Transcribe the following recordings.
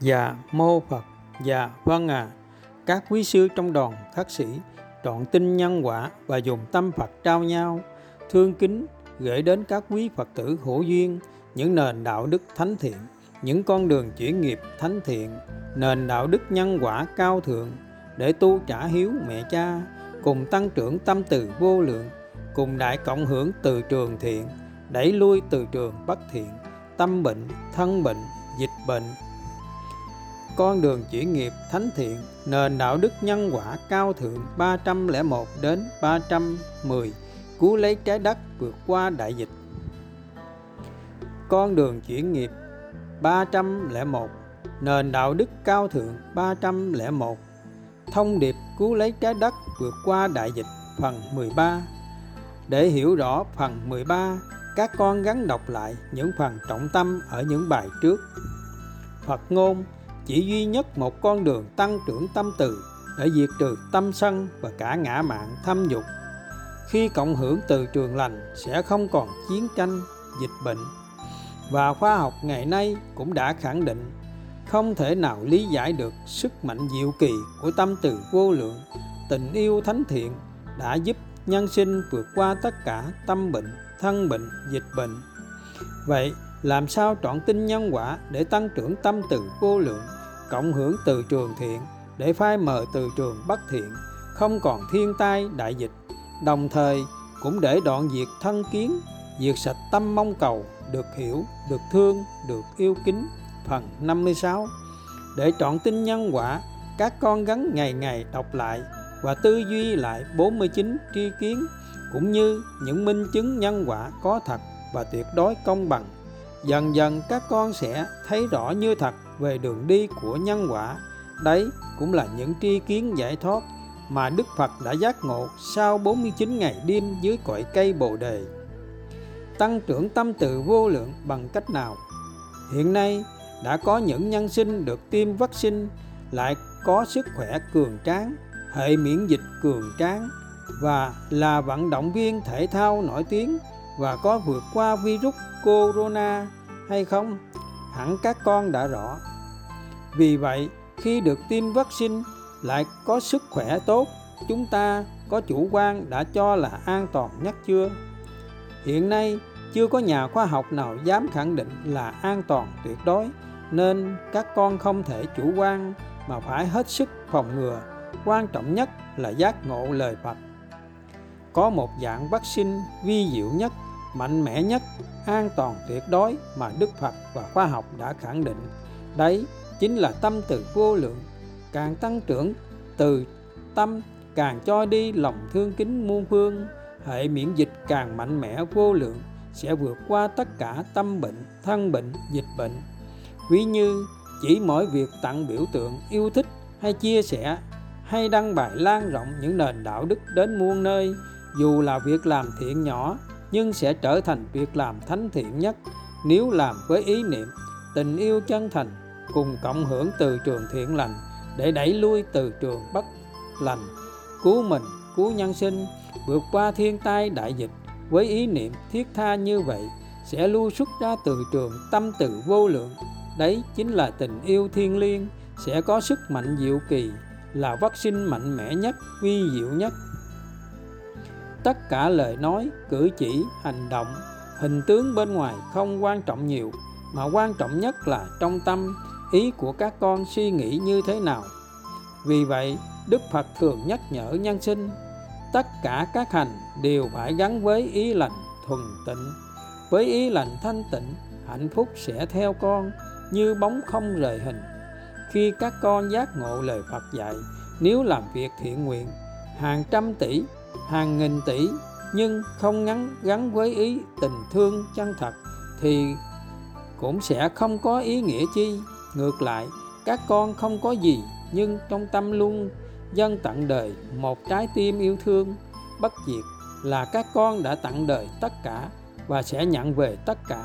Dạ mô Phật. Dạ vâng ạ. Các quý sư trong đoàn Khất sĩ trọn tin nhân quả và dùng tâm Phật trao nhau, thương kính gửi đến các quý Phật tử hữu duyên những nền đạo đức thánh thiện, những con đường chuyển nghiệp thánh thiện, nền đạo đức nhân quả cao thượng để tu trả hiếu mẹ cha, cùng tăng trưởng tâm từ vô lượng, cùng đại cộng hưởng từ trường thiện, đẩy lui từ trường bất thiện, tâm bệnh, thân bệnh, dịch bệnh. Con đường chuyển nghiệp thánh thiện, nền đạo đức nhân quả cao thượng 301 đến 310, cứu lấy trái đất vượt qua đại dịch. Con đường chuyển nghiệp 301, nền đạo đức cao thượng 301, thông điệp cứu lấy trái đất vượt qua đại dịch phần 13. Để hiểu rõ phần 13, các con gắn đọc lại những phần trọng tâm ở những bài trước. Phật ngôn: chỉ duy nhất một con đường tăng trưởng tâm từ để diệt trừ tâm sân và cả ngã mạn tham dục. Khi cộng hưởng từ trường lành sẽ không còn chiến tranh, dịch bệnh. Và khoa học ngày nay cũng đã khẳng định không thể nào lý giải được sức mạnh diệu kỳ của tâm từ vô lượng, tình yêu thánh thiện đã giúp nhân sinh vượt qua tất cả tâm bệnh, thân bệnh, dịch bệnh. Vậy làm sao trọn tin nhân quả để tăng trưởng tâm từ vô lượng, cộng hưởng từ trường thiện để phai mờ từ trường bất thiện, không còn thiên tai đại dịch, đồng thời cũng để đoạn diệt thân kiến, diệt sạch tâm mong cầu, được hiểu, được thương, được yêu kính. Phần 56. Để trọn tin nhân quả, các con gắn ngày ngày đọc lại và tư duy lại 49 tri kiến cũng như những minh chứng nhân quả có thật và tuyệt đối công bằng. Dần dần các con sẽ thấy rõ như thật về đường đi của nhân quả. Đấy cũng là những tri kiến giải thoát mà Đức Phật đã giác ngộ sau 49 ngày đêm dưới cội cây Bồ Đề. Tăng trưởng tâm từ vô lượng bằng cách nào? Hiện nay đã có những nhân sinh được tiêm vaccine lại có sức khỏe cường tráng, hệ miễn dịch cường tráng và là vận động viên thể thao nổi tiếng và có vượt qua virus corona hay không? Hẳn các con đã rõ. Vì vậy, khi được tiêm vaccine lại có sức khỏe tốt, chúng ta có chủ quan đã cho là an toàn nhất chưa? Hiện nay, chưa có nhà khoa học nào dám khẳng định là an toàn tuyệt đối, nên các con không thể chủ quan mà phải hết sức phòng ngừa. Quan trọng nhất là giác ngộ lời Phật. Có một dạng vaccine vi diệu nhất, mạnh mẽ nhất, an toàn tuyệt đối mà Đức Phật và khoa học đã khẳng định. Đấy chính là tâm từ vô lượng. Càng tăng trưởng từ tâm, càng cho đi lòng thương kính muôn phương, hệ miễn dịch càng mạnh mẽ vô lượng sẽ vượt qua tất cả tâm bệnh, thân bệnh, dịch bệnh. Ví như chỉ mỗi việc tặng biểu tượng yêu thích hay chia sẻ hay đăng bài lan rộng những nền đạo đức đến muôn nơi, dù là việc làm thiện nhỏ nhưng sẽ trở thành việc làm thánh thiện nhất nếu làm với ý niệm tình yêu chân thành, cùng cộng hưởng từ trường thiện lành để đẩy lui từ trường bất lành, cứu mình, cứu nhân sinh, vượt qua thiên tai đại dịch. Với ý niệm thiết tha như vậy sẽ lưu xuất ra từ trường tâm từ vô lượng. Đấy chính là tình yêu thiêng liêng, sẽ có sức mạnh diệu kỳ, là vaccine mạnh mẽ nhất, vi diệu nhất. Tất cả lời nói, cử chỉ, hành động, hình tướng bên ngoài không quan trọng nhiều, mà quan trọng nhất là trong tâm, ý của các con suy nghĩ như thế nào. Vì vậy, Đức Phật thường nhắc nhở nhân sinh, tất cả các hành đều phải gắn với ý lành thuần tịnh. Với ý lành thanh tịnh, hạnh phúc sẽ theo con như bóng không rời hình. Khi các con giác ngộ lời Phật dạy, nếu làm việc thiện nguyện hàng trăm tỷ, hàng nghìn tỷ nhưng không gắn với ý tình thương chân thật thì cũng sẽ không có ý nghĩa chi. Ngược lại, các con không có gì nhưng trong tâm luôn dâng tặng đời một trái tim yêu thương bất diệt, là các con đã tặng đời tất cả và sẽ nhận về tất cả.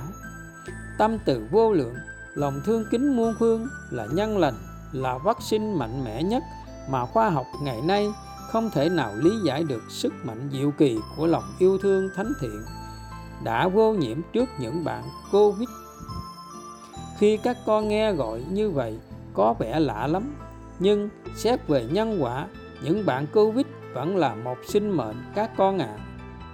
Tâm từ vô lượng, lòng thương kính muôn phương là nhân lành, là vaccine mạnh mẽ nhất mà khoa học ngày nay không thể nào lý giải được sức mạnh diệu kỳ của lòng yêu thương thánh thiện đã vô nhiễm trước những bạn Covid. Khi các con nghe gọi như vậy có vẻ lạ lắm, nhưng xét về nhân quả, những bạn Covid vẫn là một sinh mệnh các con ạ.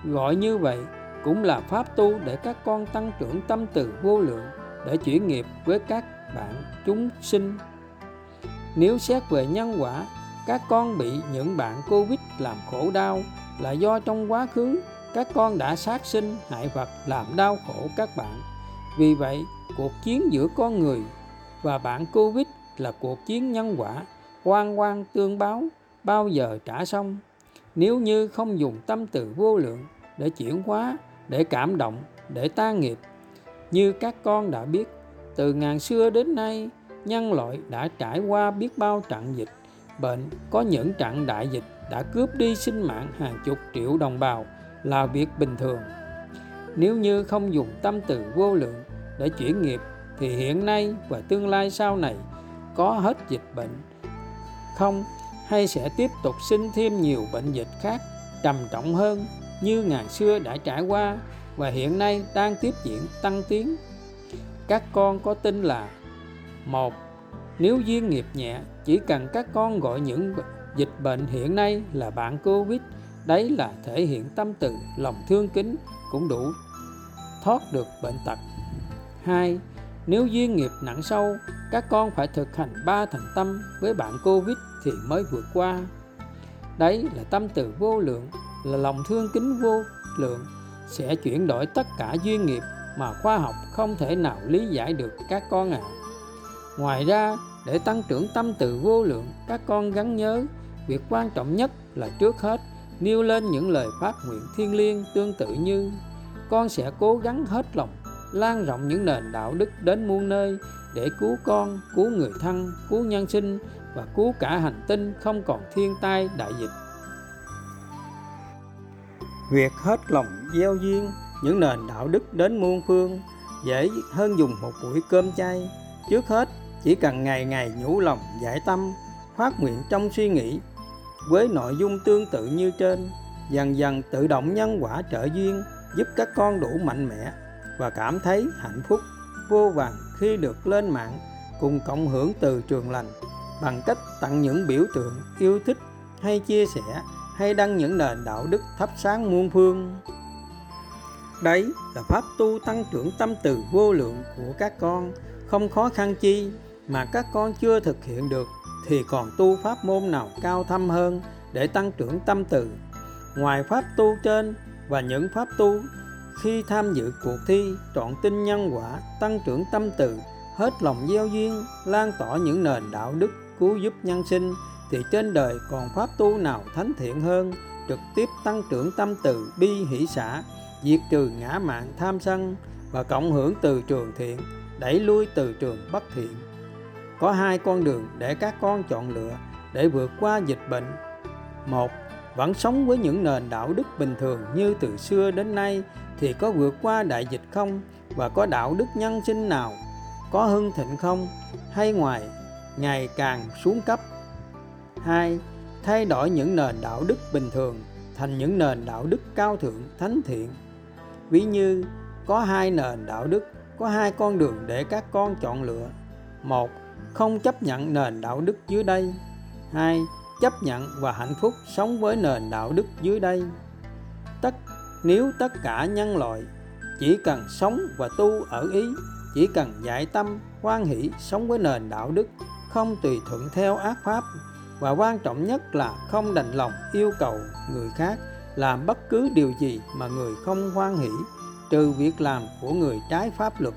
Gọi như vậy cũng là pháp tu để các con tăng trưởng tâm từ vô lượng để chuyển nghiệp với các bạn chúng sinh. Nếu xét về nhân quả, các con bị những bạn Covid làm khổ đau là do trong quá khứ các con đã sát sinh hại vật làm đau khổ các bạn. Vì vậy, cuộc chiến giữa con người và bạn Covid là cuộc chiến nhân quả, oan oan tương báo, bao giờ trả xong. Nếu như không dùng tâm từ vô lượng để chuyển hóa, để cảm động, để tan nghiệp, như các con đã biết, từ ngàn xưa đến nay, nhân loại đã trải qua biết bao trận dịch, bệnh, có những trận đại dịch đã cướp đi sinh mạng hàng chục triệu đồng bào là việc bình thường. Nếu như không dùng tâm từ vô lượng để chuyển nghiệp, thì hiện nay và tương lai sau này có hết dịch bệnh không, hay sẽ tiếp tục sinh thêm nhiều bệnh dịch khác trầm trọng hơn như ngày xưa đã trải qua và hiện nay đang tiếp diễn tăng tiến. Các con có tin là: một, nếu duyên nghiệp nhẹ, chỉ cần các con gọi những dịch bệnh hiện nay là bạn Covid, đấy là thể hiện tâm từ lòng thương kính, cũng đủ thoát được bệnh tật. 2. Nếu duyên nghiệp nặng sâu, các con phải thực hành 3 thành tâm với bạn Covid thì mới vượt qua. Đấy là tâm từ vô lượng, là lòng thương kính vô lượng, sẽ chuyển đổi tất cả duyên nghiệp mà khoa học không thể nào lý giải được các con ạ. Ngoài ra, để tăng trưởng tâm từ vô lượng, các con gắng nhớ, việc quan trọng nhất là trước hết nêu lên những lời phát nguyện thiêng liêng tương tự như: con sẽ cố gắng hết lòng lan rộng những nền đạo đức đến muôn nơi để cứu con, cứu người thân, cứu nhân sinh và cứu cả hành tinh không còn thiên tai đại dịch. Việc hết lòng gieo duyên những nền đạo đức đến muôn phương dễ hơn dùng một buổi cơm chay. Trước hết chỉ cần ngày ngày nhủ lòng giải tâm, phát nguyện trong suy nghĩ với nội dung tương tự như trên, dần dần tự động nhân quả trợ duyên giúp các con đủ mạnh mẽ và cảm thấy hạnh phúc vô vàn khi được lên mạng cùng cộng hưởng từ trường lành bằng cách tặng những biểu tượng yêu thích hay chia sẻ hay đăng những nền đạo đức thắp sáng muôn phương. Đấy là pháp tu tăng trưởng tâm từ vô lượng của các con, không khó khăn chi mà các con chưa thực hiện được thì còn tu pháp môn nào cao thâm hơn để tăng trưởng tâm từ. Ngoài pháp tu trên và những pháp tu khi tham dự cuộc thi trọn tin nhân quả, tăng trưởng tâm từ, hết lòng gieo duyên, lan tỏa những nền đạo đức cứu giúp nhân sinh, thì trên đời còn pháp tu nào thánh thiện hơn, trực tiếp tăng trưởng tâm từ bi hỷ xã, diệt trừ ngã mạn tham sân và cộng hưởng từ trường thiện, đẩy lui từ trường bất thiện. Có hai con đường để các con chọn lựa để vượt qua dịch bệnh. Một, vẫn sống với những nền đạo đức bình thường như từ xưa đến nay thì có vượt qua đại dịch không, và có đạo đức nhân sinh nào có hưng thịnh không, hay ngoài ngày càng xuống cấp. 2. Thay đổi những nền đạo đức bình thường thành những nền đạo đức cao thượng thánh thiện. Ví như có hai nền đạo đức, có hai con đường để các con chọn lựa. 1. Không chấp nhận nền đạo đức dưới đây. 2. Chấp nhận và hạnh phúc sống với nền đạo đức dưới đây. Nếu tất cả nhân loại chỉ cần sống và tu ở ý, chỉ cần giải tâm hoan hỷ sống với nền đạo đức, không tùy thuận theo ác pháp, và quan trọng nhất là không đành lòng yêu cầu người khác làm bất cứ điều gì mà người không hoan hỷ, trừ việc làm của người trái pháp luật,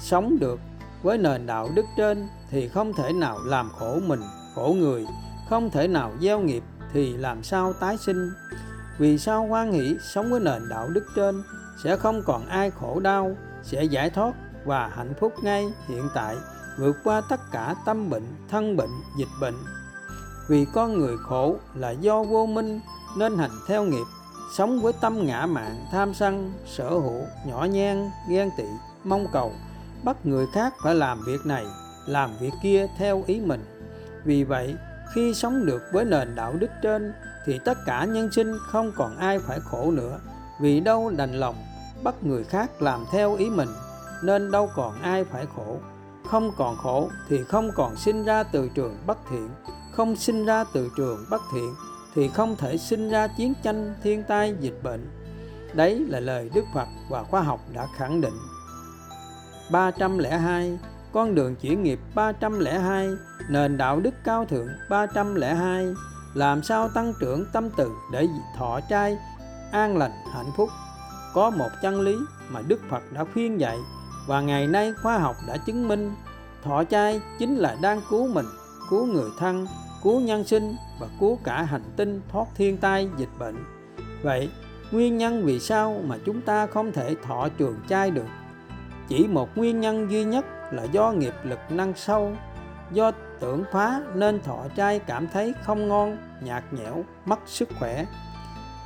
sống được với nền đạo đức trên thì không thể nào làm khổ mình, khổ người, không thể nào gieo nghiệp thì làm sao tái sinh. Vì sao hoan hỷ sống với nền đạo đức trên sẽ không còn ai khổ đau, sẽ giải thoát và hạnh phúc ngay hiện tại, vượt qua tất cả tâm bệnh, thân bệnh, dịch bệnh. Vì con người khổ là do vô minh nên hành theo nghiệp, sống với tâm ngã mạn, tham sân, sở hữu, nhỏ nhen, ghen tị, mong cầu, bắt người khác phải làm việc này, làm việc kia theo ý mình. Vì vậy, khi sống được với nền đạo đức trên thì tất cả nhân sinh không còn ai phải khổ nữa, vì đâu đành lòng bắt người khác làm theo ý mình nên đâu còn ai phải khổ, không còn khổ thì không còn sinh ra từ trường bất thiện, không sinh ra từ trường bất thiện thì không thể sinh ra chiến tranh, thiên tai, dịch bệnh. Đấy là lời Đức Phật và khoa học đã khẳng định. 302. Con đường chuyển nghiệp 302. Nền đạo đức cao thượng 302. Làm sao tăng trưởng tâm từ để thọ trai, an lành, hạnh phúc. Có một chân lý mà Đức Phật đã khuyên dạy và ngày nay khoa học đã chứng minh. Thọ trai chính là đang cứu mình, cứu người thân, cứu nhân sinh và cứu cả hành tinh thoát thiên tai, dịch bệnh. Vậy, nguyên nhân vì sao mà chúng ta không thể thọ trường trai được? Chỉ một nguyên nhân duy nhất là do nghiệp lực năng sâu, do tưởng phá nên thọ trai cảm thấy không ngon, nhạt nhẽo, mất sức khỏe.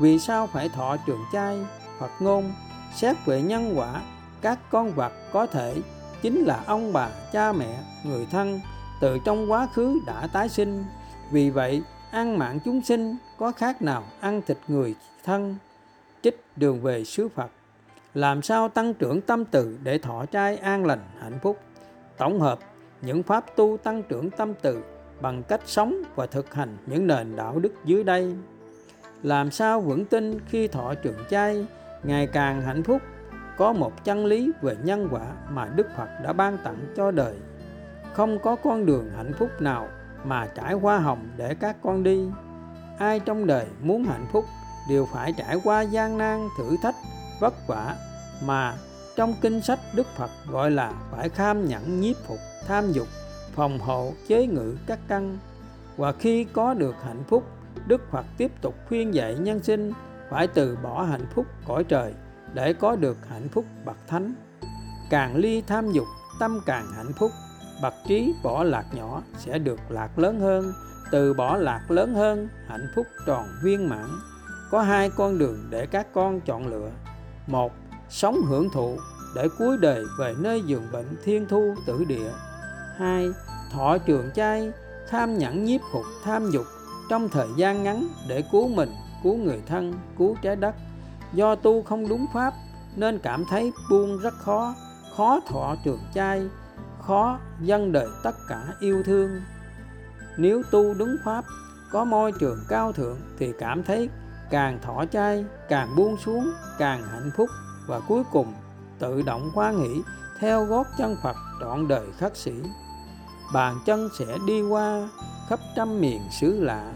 Vì sao phải thọ trường trai? Phật ngôn, xét về nhân quả, các con vật có thể chính là ông bà, cha mẹ, người thân từ trong quá khứ đã tái sinh. Vì vậy, ăn mạng chúng sinh có khác nào ăn thịt người thân. Trích Đường Về Xứ Phật. Làm sao tăng trưởng tâm từ để thọ trai, an lành, hạnh phúc? Tổng hợp những pháp tu tăng trưởng tâm từ bằng cách sống và thực hành những nền đạo đức dưới đây. Làm sao vững tin khi thọ trường trai, ngày càng hạnh phúc? Có một chân lý về nhân quả mà Đức Phật đã ban tặng cho đời. Không có con đường hạnh phúc nào mà trải qua hồng để các con đi. Ai trong đời muốn hạnh phúc đều phải trải qua gian nan, thử thách, vất vả mà trong kinh sách Đức Phật gọi là phải kham nhẫn, nhiếp phục, tham dục, phòng hộ, chế ngự các căn. Và khi có được hạnh phúc, Đức Phật tiếp tục khuyên dạy nhân sinh phải từ bỏ hạnh phúc cõi trời để có được hạnh phúc bậc thánh. Càng ly tham dục, tâm càng hạnh phúc. Bậc trí bỏ lạc nhỏ sẽ được lạc lớn hơn, từ bỏ lạc lớn hơn, hạnh phúc tròn viên mãn. Có hai con đường để các con chọn lựa. Một, sống hưởng thụ để cuối đời về nơi giường bệnh thiên thu tử địa. Hai, thọ trường trai, tham nhẫn, nhiếp phục, tham dục trong thời gian ngắn để cứu mình, cứu người thân, cứu trái đất. Do tu không đúng pháp nên cảm thấy buông rất khó, khó thọ trường trai, khó dâng đời tất cả yêu thương. Nếu tu đúng pháp, có môi trường cao thượng thì cảm thấy càng thọ trai, càng buông xuống, càng hạnh phúc và cuối cùng tự động hoan hỷ theo gót chân Phật trọn đời khất sĩ. Bàn chân sẽ đi qua khắp trăm miền xứ lạ,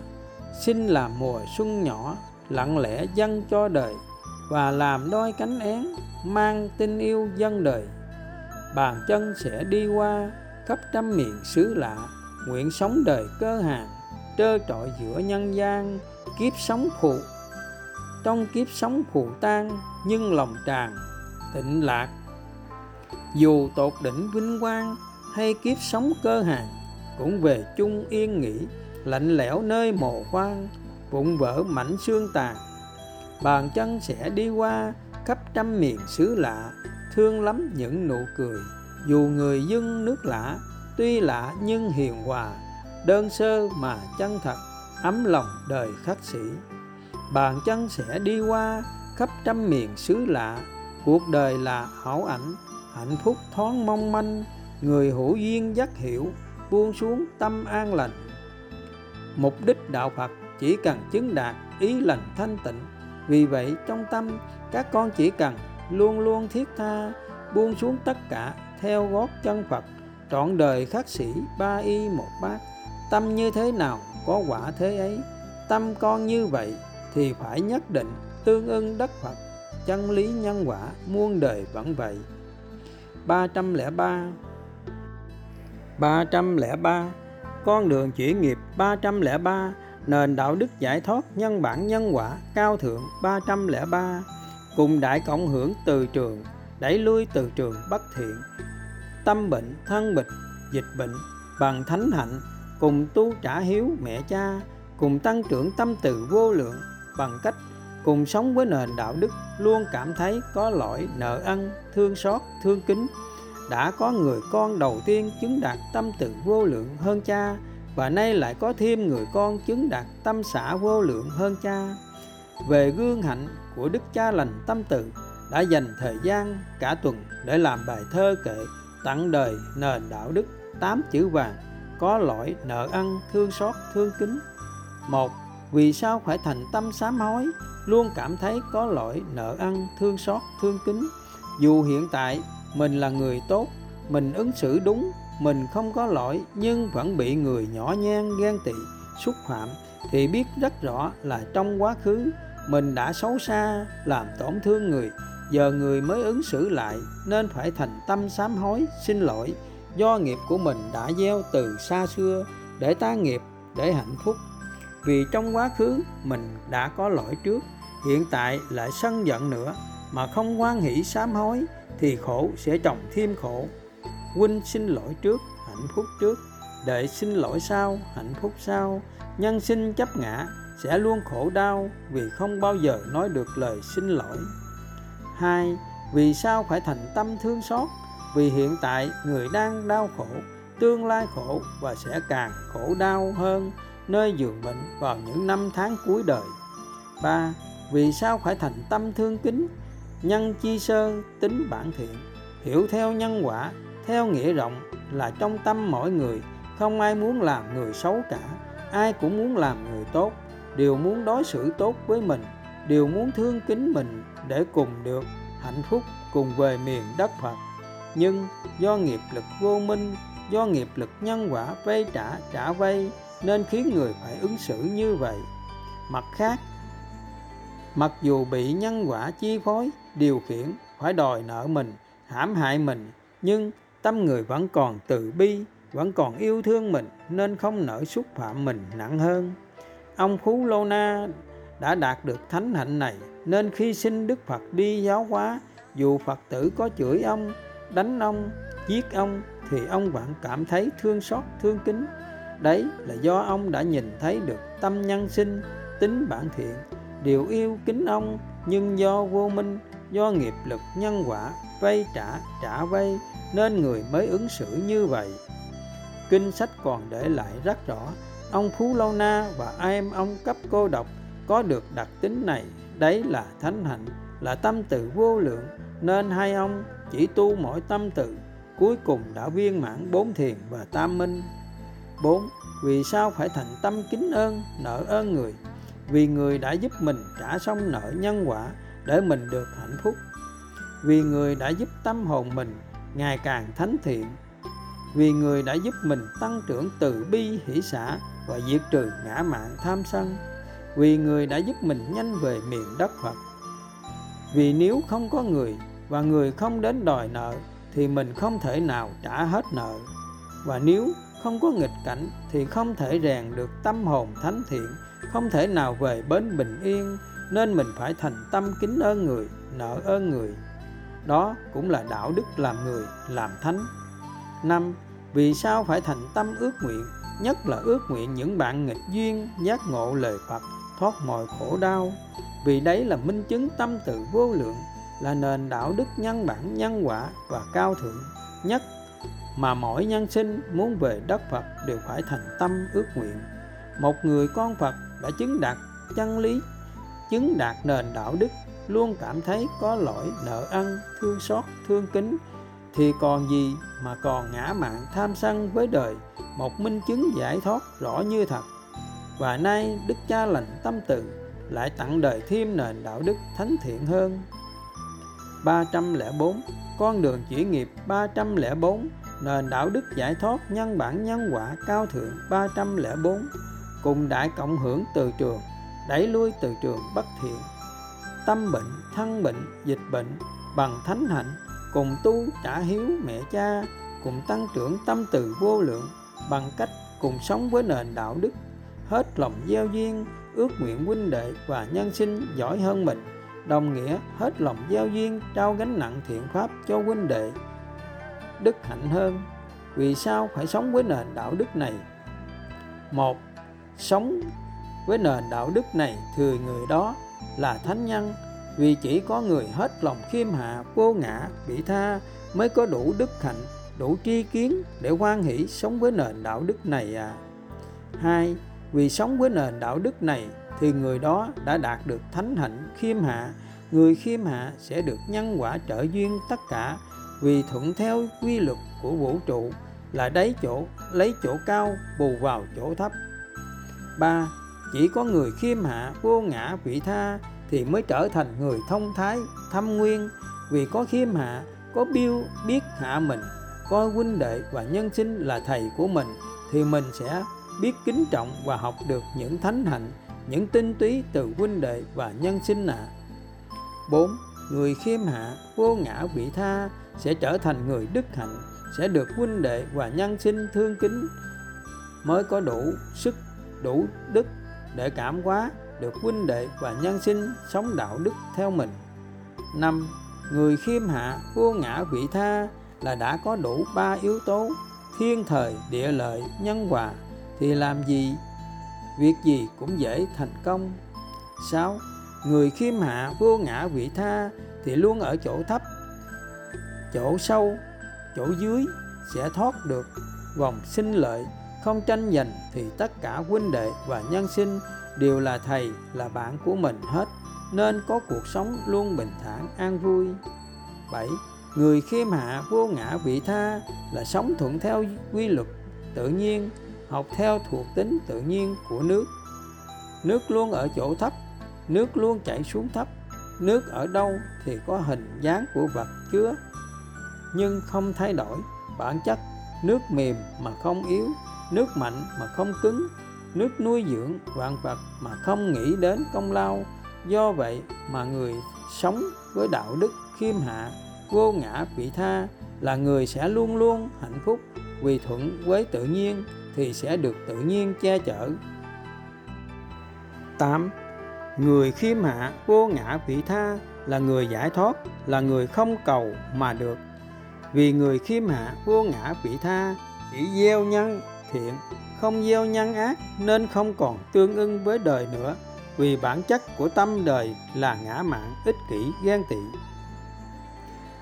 xin làm mùa xuân nhỏ lặng lẽ dâng cho đời và làm đôi cánh én mang tình yêu dâng đời. Bàn chân sẽ đi qua khắp trăm miền xứ lạ, nguyện sống đời cơ hàng trơ trọi giữa nhân gian. Kiếp sống phụ trong kiếp sống phù tan, nhưng lòng tràn tịnh lạc. Dù tột đỉnh vinh quang hay kiếp sống cơ hàng, cũng về chung yên nghỉ, lạnh lẽo nơi mồ hoang, vụn vỡ mảnh xương tàn. Bàn chân sẽ đi qua khắp trăm miền xứ lạ, thương lắm những nụ cười. Dù người dân nước lạ, tuy lạ nhưng hiền hòa, đơn sơ mà chân thật, ấm lòng đời khất sĩ. Bàn chân sẽ đi qua khắp trăm miền xứ lạ, cuộc đời là ảo ảnh, hạnh phúc thoáng mong manh, người hữu duyên giác hiểu, buông xuống tâm an lành. Mục đích đạo Phật chỉ cần chứng đạt ý lành thanh tịnh. Vì vậy trong tâm các con chỉ cần luôn luôn thiết tha, buông xuống tất cả theo gót chân Phật trọn đời khất sĩ, ba y một bát. Tâm như thế nào có quả thế ấy, tâm con như vậy thì phải nhất định tương ưng đất Phật. Chân lý nhân quả muôn đời vẫn vậy. 303. Con đường chuyển nghiệp 303. Nền đạo đức giải thoát nhân bản nhân quả cao thượng 303. Cùng đại cộng hưởng từ trường, đẩy lui từ trường bất thiện, tâm bệnh, thân bệnh, dịch bệnh bằng thánh hạnh. Cùng tu trả hiếu mẹ cha, cùng tăng trưởng tâm từ vô lượng bằng cách cùng sống với nền đạo đức luôn cảm thấy có lỗi, nợ ân, thương xót, thương kính. Đã có người con đầu tiên chứng đạt tâm từ vô lượng hơn cha, và nay lại có thêm người con chứng đạt tâm xã vô lượng hơn cha. Về gương hạnh của đức cha lành tâm từ đã dành thời gian cả tuần để làm bài thơ kệ tặng đời nền đạo đức 8 chữ vàng có lỗi nợ ăn, thương xót, thương kính. 1. Vì sao phải thành tâm sám hối, luôn cảm thấy có lỗi nợ ăn, thương xót, thương kính? Dù hiện tại mình là người tốt, mình ứng xử đúng, mình không có lỗi, nhưng vẫn bị người nhỏ nhen, ghen tị, xúc phạm, thì biết rất rõ là trong quá khứ mình đã xấu xa, làm tổn thương người, giờ người mới ứng xử lại, nên phải thành tâm sám hối, xin lỗi, do nghiệp của mình đã gieo từ xa xưa, để tan nghiệp, để hạnh phúc. Vì trong quá khứ mình đã có lỗi trước, hiện tại lại sân giận nữa, mà không hoan hỷ sám hối, thì khổ sẽ trồng thêm khổ. Huynh xin lỗi trước, hạnh phúc trước, đệ xin lỗi sau, hạnh phúc sau. Nhân sinh chấp ngã sẽ luôn khổ đau vì không bao giờ nói được lời xin lỗi. 2. Vì sao phải thành tâm thương xót? Vì hiện tại người đang đau khổ, tương lai khổ và sẽ càng khổ đau hơn nơi giường bệnh vào những năm tháng cuối đời. 3. Vì sao phải thành tâm thương kính? Nhân chi sơn, tính bản thiện, hiểu theo nhân quả, theo nghĩa rộng là trong tâm mỗi người, không ai muốn làm người xấu cả, ai cũng muốn làm người tốt, đều muốn đối xử tốt với mình, đều muốn thương kính mình để cùng được hạnh phúc, cùng về miền đất Phật. Nhưng do nghiệp lực vô minh, do nghiệp lực nhân quả vay trả vay, nên khiến người phải ứng xử như vậy. Mặt khác, mặc dù bị nhân quả chi phối, điều khiển, phải đòi nợ mình, hãm hại mình, nhưng tâm người vẫn còn từ bi, vẫn còn yêu thương mình, nên không nỡ xúc phạm mình nặng hơn. Ông Phú Lô Na đã đạt được thánh hạnh này, nên khi xin Đức Phật đi giáo hóa, dù Phật tử có chửi ông, đánh ông, giết ông, thì ông vẫn cảm thấy thương xót, thương kính. Đấy là do ông đã nhìn thấy được tâm nhân sinh, tính bản thiện, điều yêu kính ông, nhưng do vô minh, do nghiệp lực nhân quả vay trả vay, nên người mới ứng xử như vậy. Kinh sách còn để lại rất rõ, ông Phú Lâu Na và ai em ông Cấp Cô Độc có được đặc tính này, đấy là thánh hạnh, là tâm từ vô lượng, nên hai ông chỉ tu mỗi tâm từ, cuối cùng đã viên mãn 4 thiền và tam minh. 4. Vì sao phải thành tâm kính ơn, nợ ơn người? Vì người đã giúp mình trả xong nợ nhân quả để mình được hạnh phúc. Vì người đã giúp tâm hồn mình ngày càng thánh thiện. Vì người đã giúp mình tăng trưởng từ bi hỷ xả và diệt trừ ngã mạn tham sân. Vì người đã giúp mình nhanh về miền đất Phật. Vì nếu không có người và người không đến đòi nợ thì mình không thể nào trả hết nợ. Và nếu không có nghịch cảnh thì không thể rèn được tâm hồn thánh thiện, không thể nào về bến bình yên, nên mình phải thành tâm kính ơn người, nợ ơn người. Đó cũng là đạo đức làm người, làm thánh. 5. Vì sao phải thành tâm ước nguyện, nhất là ước nguyện những bạn nghịch duyên giác ngộ lời Phật, thoát mọi khổ đau? Vì đấy là minh chứng tâm từ vô lượng, là nền đạo đức nhân bản, nhân quả và cao thượng nhất mà mỗi nhân sinh muốn về đất Phật đều phải thành tâm ước nguyện. Một người con Phật đã chứng đạt chân lý, chứng đạt nền đạo đức, luôn cảm thấy có lỗi nợ ăn, thương xót, thương kính, thì còn gì mà còn ngã mạn tham sân với đời? Một minh chứng giải thoát rõ như thật. Và nay Đức Cha lành tâm từ lại tặng đời thêm nền đạo đức thánh thiện hơn. 304. Con đường chuyển nghiệp 304. Nền đạo đức giải thoát nhân bản nhân quả cao thượng 304. Cùng đại cộng hưởng từ trường, đẩy lui từ trường bất thiện, tâm bệnh, thân bệnh, dịch bệnh, bằng thánh hạnh, cùng tu trả hiếu mẹ cha, cùng tăng trưởng tâm từ vô lượng, bằng cách cùng sống với nền đạo đức, hết lòng gieo duyên, ước nguyện huynh đệ và nhân sinh giỏi hơn mình, đồng nghĩa hết lòng gieo duyên, trao gánh nặng thiện pháp cho huynh đệ đức hạnh hơn. Vì sao phải sống với nền đạo đức này? 1. Sống với nền đạo đức này thừa người đó là thánh nhân, vì chỉ có người hết lòng khiêm hạ, vô ngã, vị tha mới có đủ đức hạnh, đủ tri kiến để hoan hỷ sống với nền đạo đức này à. 2. Vì sống với nền đạo đức này thì người đó đã đạt được thánh hạnh khiêm hạ, người khiêm hạ sẽ được nhân quả trợ duyên tất cả, vì thuận theo quy luật của vũ trụ là lấy chỗ cao bù vào chỗ thấp. 3. Chỉ có người khiêm hạ vô ngã vị tha thì mới trở thành người thông thái thâm nguyên, vì có khiêm hạ, có biết hạ mình, coi huynh đệ và nhân sinh là thầy của mình, thì mình sẽ biết kính trọng và học được những thánh hạnh, những tinh túy từ huynh đệ và nhân sinh ạ. 4. Người khiêm hạ vô ngã vị tha sẽ trở thành người đức hạnh, sẽ được huynh đệ và nhân sinh thương kính, mới có đủ sức đủ đức để cảm hóa được huynh đệ và nhân sinh sống đạo đức theo mình. 5. Người khiêm hạ vô ngã vị tha là đã có đủ 3 yếu tố thiên thời, địa lợi, nhân hòa, thì làm gì việc gì cũng dễ thành công. 6. Người khiêm hạ vô ngã vị tha thì luôn ở chỗ thấp, chỗ sâu, chỗ dưới, sẽ thoát được vòng sinh lợi, không tranh giành, thì tất cả huynh đệ và nhân sinh đều là thầy, là bạn của mình hết, nên có cuộc sống luôn bình thản an vui. 7. Người khiêm hạ vô ngã vị tha là sống thuận theo quy luật tự nhiên, học theo thuộc tính tự nhiên của nước. Nước luôn ở chỗ thấp, nước luôn chảy xuống thấp, nước ở đâu thì có hình dáng của vật chứa nhưng không thay đổi bản chất. Nước mềm mà không yếu, nước mạnh mà không cứng, nước nuôi dưỡng vạn vật mà không nghĩ đến công lao. Do vậy mà người sống với đạo đức khiêm hạ vô ngã vị tha là người sẽ luôn luôn hạnh phúc, vì thuận với tự nhiên thì sẽ được tự nhiên che chở. 8. Người khiêm hạ vô ngã vị tha là người giải thoát, là người không cầu mà được. Vì người khiêm hạ vô ngã vị tha chỉ gieo nhân thiện, không gieo nhân ác, nên không còn tương ưng với đời nữa, vì bản chất của tâm đời là ngã mạn, ích kỷ, ghen tị.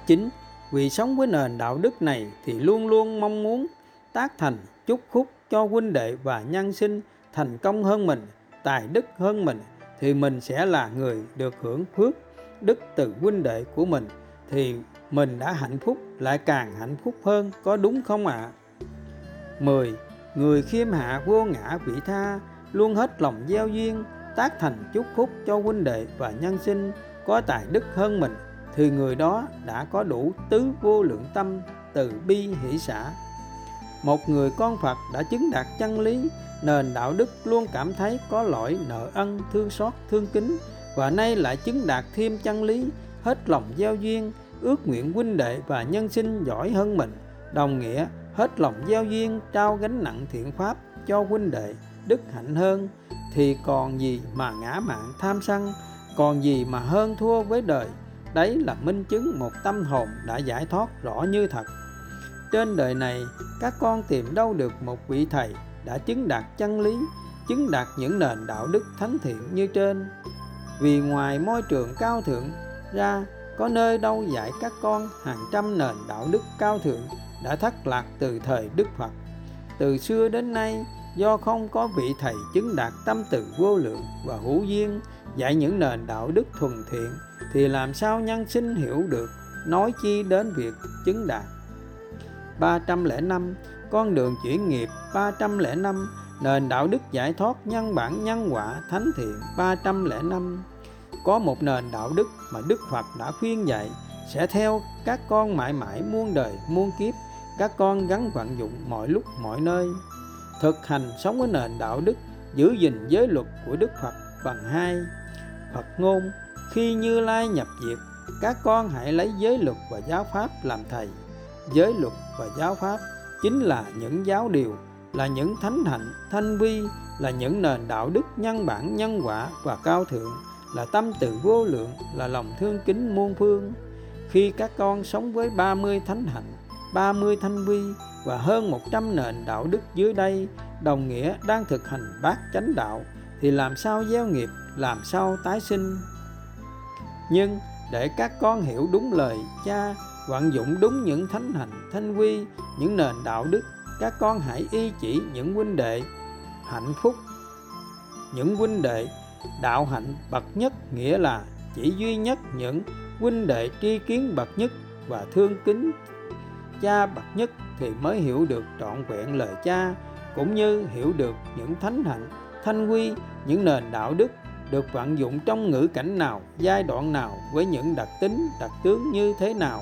9. Vì sống với nền đạo đức này thì luôn luôn mong muốn tác thành chúc phúc cho huynh đệ và nhân sinh thành công hơn mình, tài đức hơn mình, thì mình sẽ là người được hưởng phước đức từ huynh đệ của mình, thì mình đã hạnh phúc, lại càng hạnh phúc hơn, có đúng không ạ? 10. Người khiêm hạ vô ngã vị tha luôn hết lòng gieo duyên, tác thành chúc phúc cho huynh đệ và nhân sinh có tài đức hơn mình, thì người đó đã có đủ tứ vô lượng tâm, từ bi hỷ xả. Một người con Phật đã chứng đạt chân lý nền đạo đức luôn cảm thấy có lỗi nợ ân, thương xót, thương kính, và nay lại chứng đạt thêm chân lý hết lòng gieo duyên, ước nguyện huynh đệ và nhân sinh giỏi hơn mình, đồng nghĩa hết lòng gieo duyên trao gánh nặng thiện pháp cho huynh đệ đức hạnh hơn, thì còn gì mà ngã mạn tham sân, còn gì mà hơn thua với đời. Đấy là minh chứng một tâm hồn đã giải thoát rõ như thật. Trên đời này các con tìm đâu được một vị thầy đã chứng đạt chân lý, chứng đạt những nền đạo đức thánh thiện như trên. Vì ngoài môi trường cao thượng ra, có nơi đâu dạy các con hàng trăm nền đạo đức cao thượng đã thất lạc từ thời Đức Phật. Từ xưa đến nay, do không có vị thầy chứng đạt tâm từ vô lượng và hữu duyên dạy những nền đạo đức thuần thiện, thì làm sao nhân sinh hiểu được, nói chi đến việc chứng đạt. 305. Con đường chuyển nghiệp 305. Nền đạo đức giải thoát nhân bản nhân quả thánh thiện 305. Có một nền đạo đức mà Đức Phật đã khuyên dạy sẽ theo các con mãi mãi muôn đời muôn kiếp, các con gắng vận dụng mọi lúc mọi nơi. Thực hành sống với nền đạo đức, giữ gìn giới luật của Đức Phật bằng hai Phật ngôn: khi Như Lai nhập diệt, các con hãy lấy giới luật và giáo pháp làm thầy. Giới luật và giáo pháp chính là những giáo điều, là những thánh hạnh, thanh vi, là những nền đạo đức nhân bản, nhân quả và cao thượng, là tâm từ vô lượng, là lòng thương kính muôn phương. Khi các con sống với 30 thánh hạnh, 30 thanh vi và hơn 100 nền đạo đức dưới đây, đồng nghĩa đang thực hành bát chánh đạo, thì làm sao gieo nghiệp, làm sao tái sinh. Nhưng để các con hiểu đúng lời cha, vận dụng đúng những thánh hạnh, thanh quy, những nền đạo đức, các con hãy y chỉ những huynh đệ hạnh phúc, những huynh đệ đạo hạnh bậc nhất, nghĩa là chỉ duy nhất những huynh đệ tri kiến bậc nhất, và thương kính Cha bậc nhất thì mới hiểu được trọn vẹn lời Cha, cũng như hiểu được những thánh hạnh, thanh quy, những nền đạo đức được vận dụng trong ngữ cảnh nào, giai đoạn nào, với những đặc tính, đặc tướng như thế nào.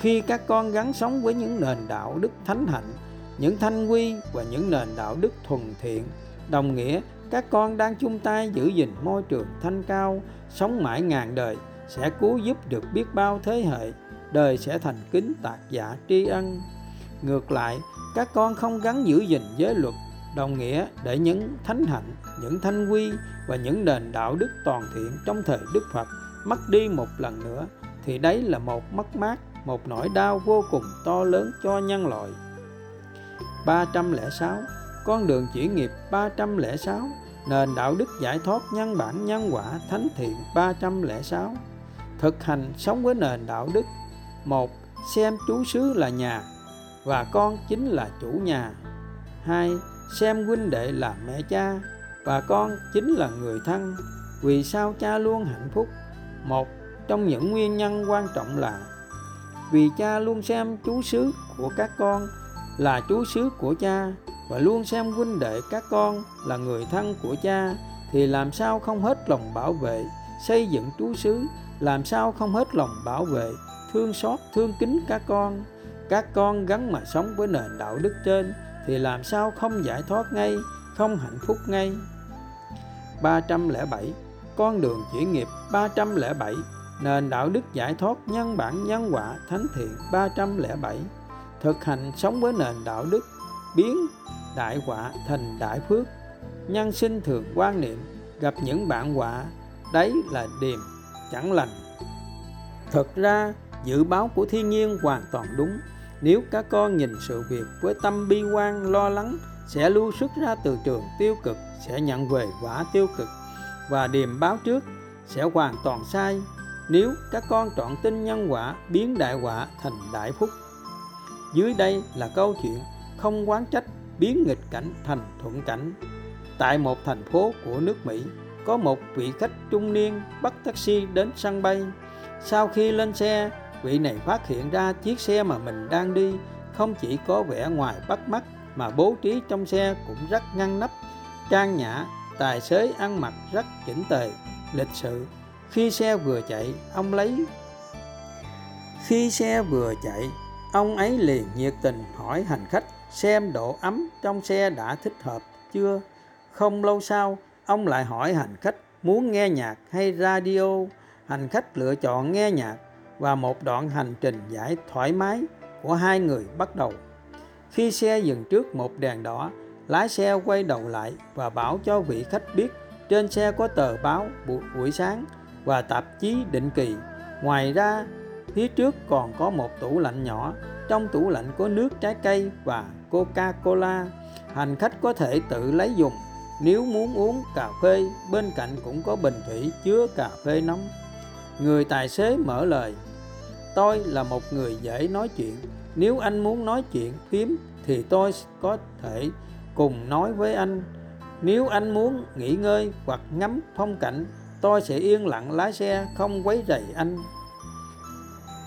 Khi các con gắn sống với những nền đạo đức thánh hạnh, những thanh quy và những nền đạo đức thuần thiện, đồng nghĩa các con đang chung tay giữ gìn môi trường thanh cao, sống mãi ngàn đời, sẽ cứu giúp được biết bao thế hệ, đời sẽ thành kính tạc dạ tri ân. Ngược lại, các con không gắn giữ gìn giới luật, đồng nghĩa để những thánh hạnh, những thanh quy và những nền đạo đức toàn thiện trong thời Đức Phật mất đi một lần nữa, thì đấy là một mất mát, một nỗi đau vô cùng to lớn cho nhân loại. 306. Con đường chuyển nghiệp 306. Nền đạo đức giải thoát nhân bản nhân quả thánh thiện 306. Thực hành sống với nền đạo đức. 1. Xem chú xứ là nhà và con chính là chủ nhà. 2. Xem huynh đệ là mẹ cha và con chính là người thân. Vì sao cha luôn hạnh phúc? Một trong những nguyên nhân quan trọng là vì cha luôn xem chú xứ của các con là chú xứ của cha, và luôn xem huynh đệ các con là người thân của cha, thì làm sao không hết lòng bảo vệ, xây dựng chú xứ, làm sao không hết lòng bảo vệ, thương xót, thương kính các con. Các con gắn mà sống với nền đạo đức trên thì làm sao không giải thoát ngay, không hạnh phúc ngay. 307. Con đường chuyển nghiệp 307. Nền đạo đức giải thoát nhân bản nhân quả thánh thiện 307. Thực hành sống với nền đạo đức, biến đại họa thành đại phước. Nhân sinh thường quan niệm gặp những bạn họa, đấy là điềm chẳng lành. Thật ra dự báo của thiên nhiên hoàn toàn đúng. Nếu các con nhìn sự việc với tâm bi quan lo lắng, sẽ lưu xuất ra từ trường tiêu cực, sẽ nhận về quả tiêu cực, và điềm báo trước sẽ hoàn toàn sai. Nếu các con trọn tin nhân quả, biến đại họa thành đại phúc. Dưới đây là câu chuyện không oán trách biến nghịch cảnh thành thuận cảnh. Tại một thành phố của nước Mỹ, có một vị khách trung niên bắt taxi đến sân bay. Sau khi lên xe, vị này phát hiện ra chiếc xe mà mình đang đi không chỉ có vẻ ngoài bắt mắt, mà bố trí trong xe cũng rất ngăn nắp, trang nhã, tài xế ăn mặc rất chỉnh tề, lịch sự. Khi xe vừa chạy, ông ấy liền nhiệt tình hỏi hành khách xem độ ấm trong xe đã thích hợp chưa. Không lâu sau, ông lại hỏi hành khách muốn nghe nhạc hay radio. Hành khách lựa chọn nghe nhạc, và một đoạn hành trình giải thoải mái của hai người bắt đầu. Khi xe dừng trước một đèn đỏ, lái xe quay đầu lại và bảo cho vị khách biết trên xe có tờ báo buổi sáng và tạp chí định kỳ. Ngoài ra, phía trước còn có một tủ lạnh nhỏ, trong tủ lạnh có nước trái cây và Coca-Cola. Hành khách có thể tự lấy dùng. Nếu muốn uống cà phê, bên cạnh cũng có bình thủy chứa cà phê nóng. Người tài xế mở lời: "Tôi là một người dễ nói chuyện. Nếu anh muốn nói chuyện phím thì tôi có thể cùng nói với anh. Nếu anh muốn nghỉ ngơi hoặc ngắm phong cảnh, tôi sẽ yên lặng lái xe không quấy rầy anh."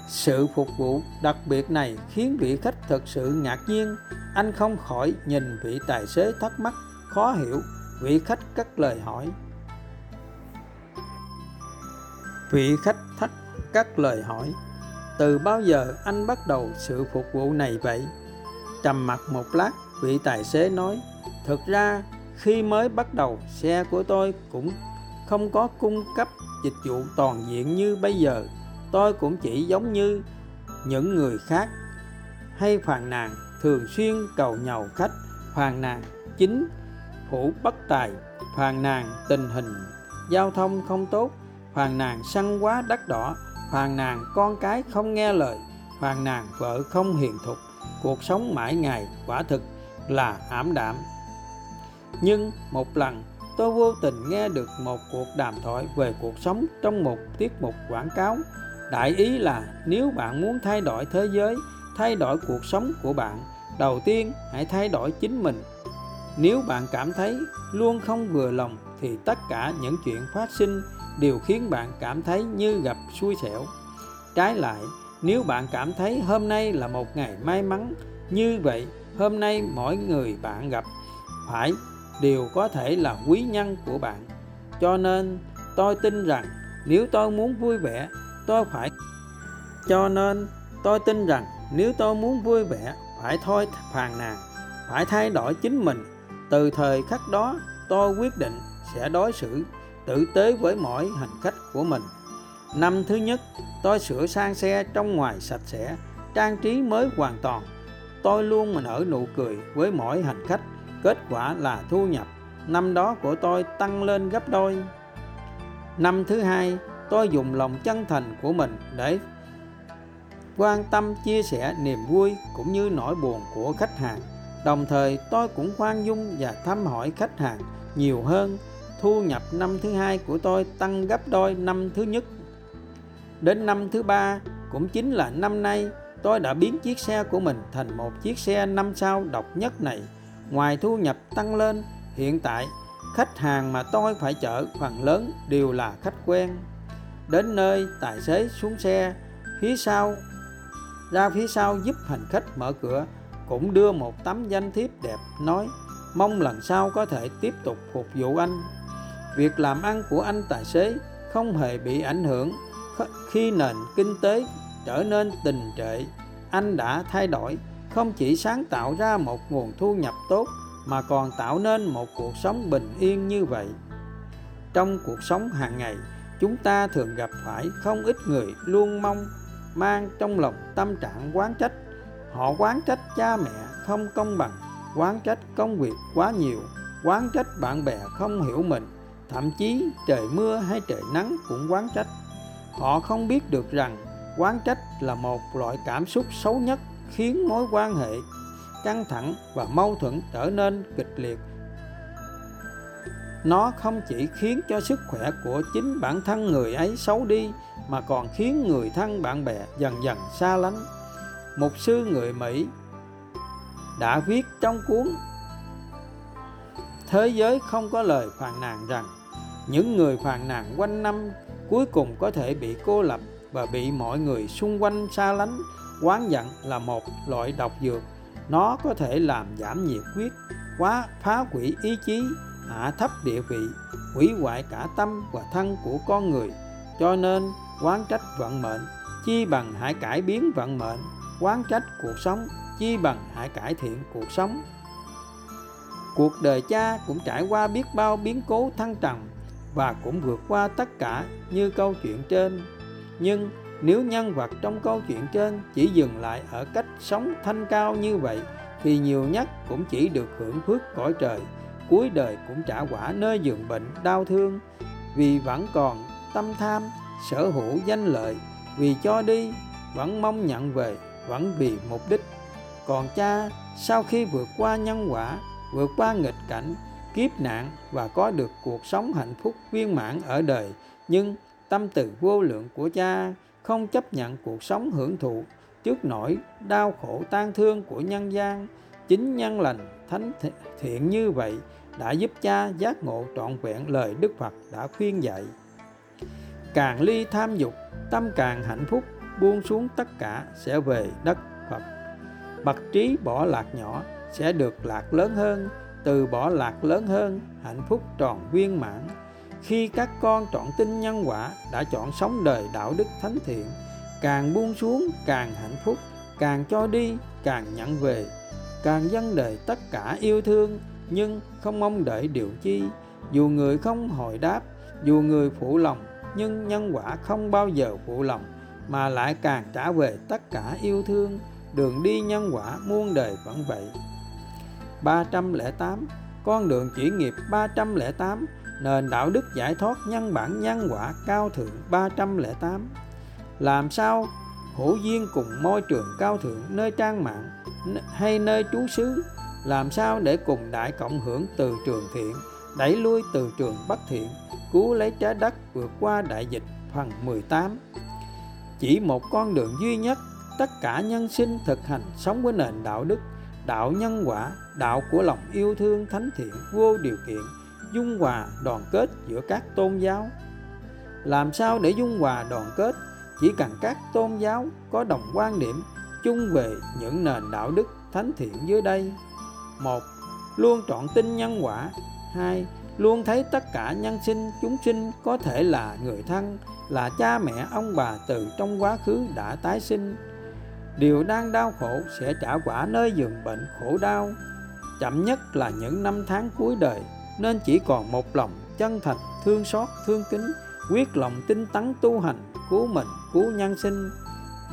Sự phục vụ đặc biệt này khiến vị khách thật sự ngạc nhiên. Anh không khỏi nhìn vị tài xế thắc mắc, khó hiểu. Vị khách cất lời hỏi. Từ bao giờ anh bắt đầu sự phục vụ này vậy? Trầm mặc một lát, vị tài xế nói: "Thực ra khi mới bắt đầu, xe của tôi cũng không có cung cấp dịch vụ toàn diện như bây giờ. Tôi cũng chỉ giống như những người khác, hay phàn nàn, thường xuyên cầu nhàu khách, phàn nàn chính phủ bất tài, phàn nàn tình hình giao thông không tốt, phàn nàn xăng quá đắt đỏ, phàn nàn con cái không nghe lời, phàn nàn vợ không hiền thục. Cuộc sống mãi ngày quả thực là ảm đạm." Nhưng một lần tôi vô tình nghe được một cuộc đàm thoại về cuộc sống trong một tiết mục quảng cáo. Đại ý là nếu bạn muốn thay đổi thế giới, thay đổi cuộc sống của bạn, đầu tiên hãy thay đổi chính mình. Nếu bạn cảm thấy luôn không vừa lòng thì tất cả những chuyện phát sinh đều khiến bạn cảm thấy như gặp xui xẻo. Trái lại, Nếu bạn cảm thấy hôm nay là một ngày may mắn, như vậy hôm nay mỗi người bạn gặp phải đều có thể là quý nhân của bạn. Cho nên tôi tin rằng nếu tôi muốn vui vẻ phải thôi phàn nàn, phải thay đổi chính mình. Từ thời khắc đó tôi quyết định sẽ đối xử tử tế với mỗi hành khách của mình. Năm thứ nhất, tôi sửa sang xe trong ngoài sạch sẽ, trang trí mới hoàn toàn. Tôi luôn nở nụ cười với mỗi hành khách. Kết quả là thu nhập năm đó của tôi tăng lên gấp đôi. Năm thứ hai, tôi dùng lòng chân thành của mình để quan tâm chia sẻ niềm vui cũng như nỗi buồn của khách hàng. Đồng thời tôi cũng khoan dung và thăm hỏi khách hàng nhiều hơn. Thu nhập năm thứ hai của tôi tăng gấp đôi năm thứ nhất. Đến năm thứ ba, cũng chính là năm nay, tôi đã biến chiếc xe của mình thành một chiếc xe 5 sao độc nhất này. Ngoài thu nhập tăng lên, hiện tại khách hàng mà tôi phải chở phần lớn đều là khách quen. Đến nơi, tài xế xuống xe ra phía sau giúp hành khách mở cửa, cũng đưa một tấm danh thiếp đẹp nói: mong lần sau có thể tiếp tục phục vụ anh. Việc làm ăn của anh tài xế không hề bị ảnh hưởng. Khi nền kinh tế trở nên đình trệ, anh đã thay đổi, không chỉ sáng tạo ra một nguồn thu nhập tốt mà còn tạo nên một cuộc sống bình yên như vậy. Trong cuộc sống hàng ngày, chúng ta thường gặp phải không ít người luôn mang trong lòng tâm trạng oán trách. Họ oán trách cha mẹ không công bằng, oán trách công việc quá nhiều, oán trách bạn bè không hiểu mình, thậm chí trời mưa hay trời nắng cũng oán trách. Họ không biết được rằng oán trách là một loại cảm xúc xấu nhất, khiến mối quan hệ căng thẳng và mâu thuẫn trở nên kịch liệt. Nó không chỉ khiến cho sức khỏe của chính bản thân người ấy xấu đi mà còn khiến người thân bạn bè dần dần xa lánh. Một sư người Mỹ đã viết trong cuốn Thế giới không có lời phàn nàn rằng những người phàn nàn quanh năm cuối cùng có thể bị cô lập và bị mọi người xung quanh xa lánh. Oán giận là một loại độc dược, nó có thể làm giảm nhiệt huyết, phá hủy ý chí, hạ thấp địa vị, hủy hoại cả tâm và thân của con người. Cho nên oán trách vận mệnh, chi bằng hãy cải biến vận mệnh. Oán trách cuộc sống, chi bằng hãy cải thiện cuộc sống. Cuộc đời cha cũng trải qua biết bao biến cố thăng trầm và cũng vượt qua tất cả như câu chuyện trên. Nhưng nếu nhân vật trong câu chuyện trên chỉ dừng lại ở cách sống thanh cao như vậy thì nhiều nhất cũng chỉ được hưởng phước cõi trời, cuối đời cũng trả quả nơi giường bệnh đau thương, vì vẫn còn tâm tham, sở hữu danh lợi, vì cho đi vẫn mong nhận về, vẫn vì mục đích. Còn cha, sau khi vượt qua nhân quả, vượt qua nghịch cảnh, kiếp nạn và có được cuộc sống hạnh phúc viên mãn ở đời, nhưng tâm từ vô lượng của cha không chấp nhận cuộc sống hưởng thụ trước nỗi đau khổ tang thương của nhân gian. Chính nhân lành thánh thiện như vậy đã giúp cha giác ngộ trọn vẹn lời Đức Phật đã khuyên dạy. Càng ly tham dục, tâm càng hạnh phúc, buông xuống tất cả sẽ về đất Phật. Bậc trí bỏ lạc nhỏ sẽ được lạc lớn hơn, từ bỏ lạc lớn hơn, hạnh phúc tròn viên mãn. Khi các con chọn tin nhân quả, đã chọn sống đời đạo đức thánh thiện, càng buông xuống càng hạnh phúc, càng cho đi càng nhận về, càng dâng đời tất cả yêu thương, nhưng không mong đợi điều chi. Dù người không hồi đáp, dù người phụ lòng, nhưng nhân quả không bao giờ phụ lòng mà lại càng trả về tất cả yêu thương. Đường đi nhân quả muôn đời vẫn vậy. 308. Con đường chuyển nghiệp 308. Nền đạo đức giải thoát nhân bản nhân quả cao thượng 308. Làm sao hữu duyên cùng môi trường cao thượng nơi trang mạng hay nơi trú xứ? Làm sao để cùng đại cộng hưởng từ trường thiện, đẩy lui từ trường bất thiện, cứu lấy trái đất vượt qua đại dịch? Phần 18. Chỉ một con đường duy nhất, tất cả nhân sinh thực hành sống với nền đạo đức, đạo nhân quả, đạo của lòng yêu thương thánh thiện vô điều kiện, dung hòa đoàn kết giữa các tôn giáo. Làm sao để dung hòa đoàn kết? Chỉ cần các tôn giáo có đồng quan điểm chung về những nền đạo đức thánh thiện dưới đây: 1. Luôn trọn tin nhân quả. 2. Luôn thấy tất cả nhân sinh, chúng sinh có thể là người thân, là cha mẹ, ông bà từ trong quá khứ đã tái sinh. Điều đang đau khổ sẽ trả quả nơi giường bệnh khổ đau, chậm nhất là những năm tháng cuối đời, nên chỉ còn một lòng chân thành, thương xót, thương kính, quyết lòng tinh tấn tu hành, cứu mình, cứu nhân sinh.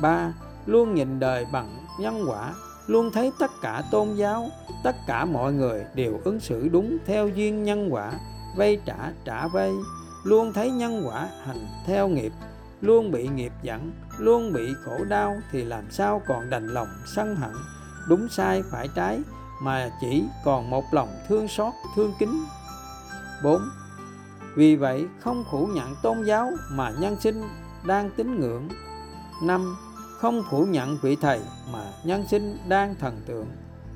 3. Luôn nhìn đời bằng nhân quả, luôn thấy tất cả tôn giáo, tất cả mọi người đều ứng xử đúng theo duyên nhân quả, vay trả trả vay, luôn thấy nhân quả hành theo nghiệp, luôn bị nghiệp dẫn, luôn bị khổ đau thì làm sao còn đành lòng sân hận, đúng sai phải trái, mà chỉ còn một lòng thương xót, thương kính. 4. Vì vậy không phủ nhận tôn giáo mà nhân sinh đang tín ngưỡng. 5. Không phủ nhận vị thầy mà nhân sinh đang thần tượng.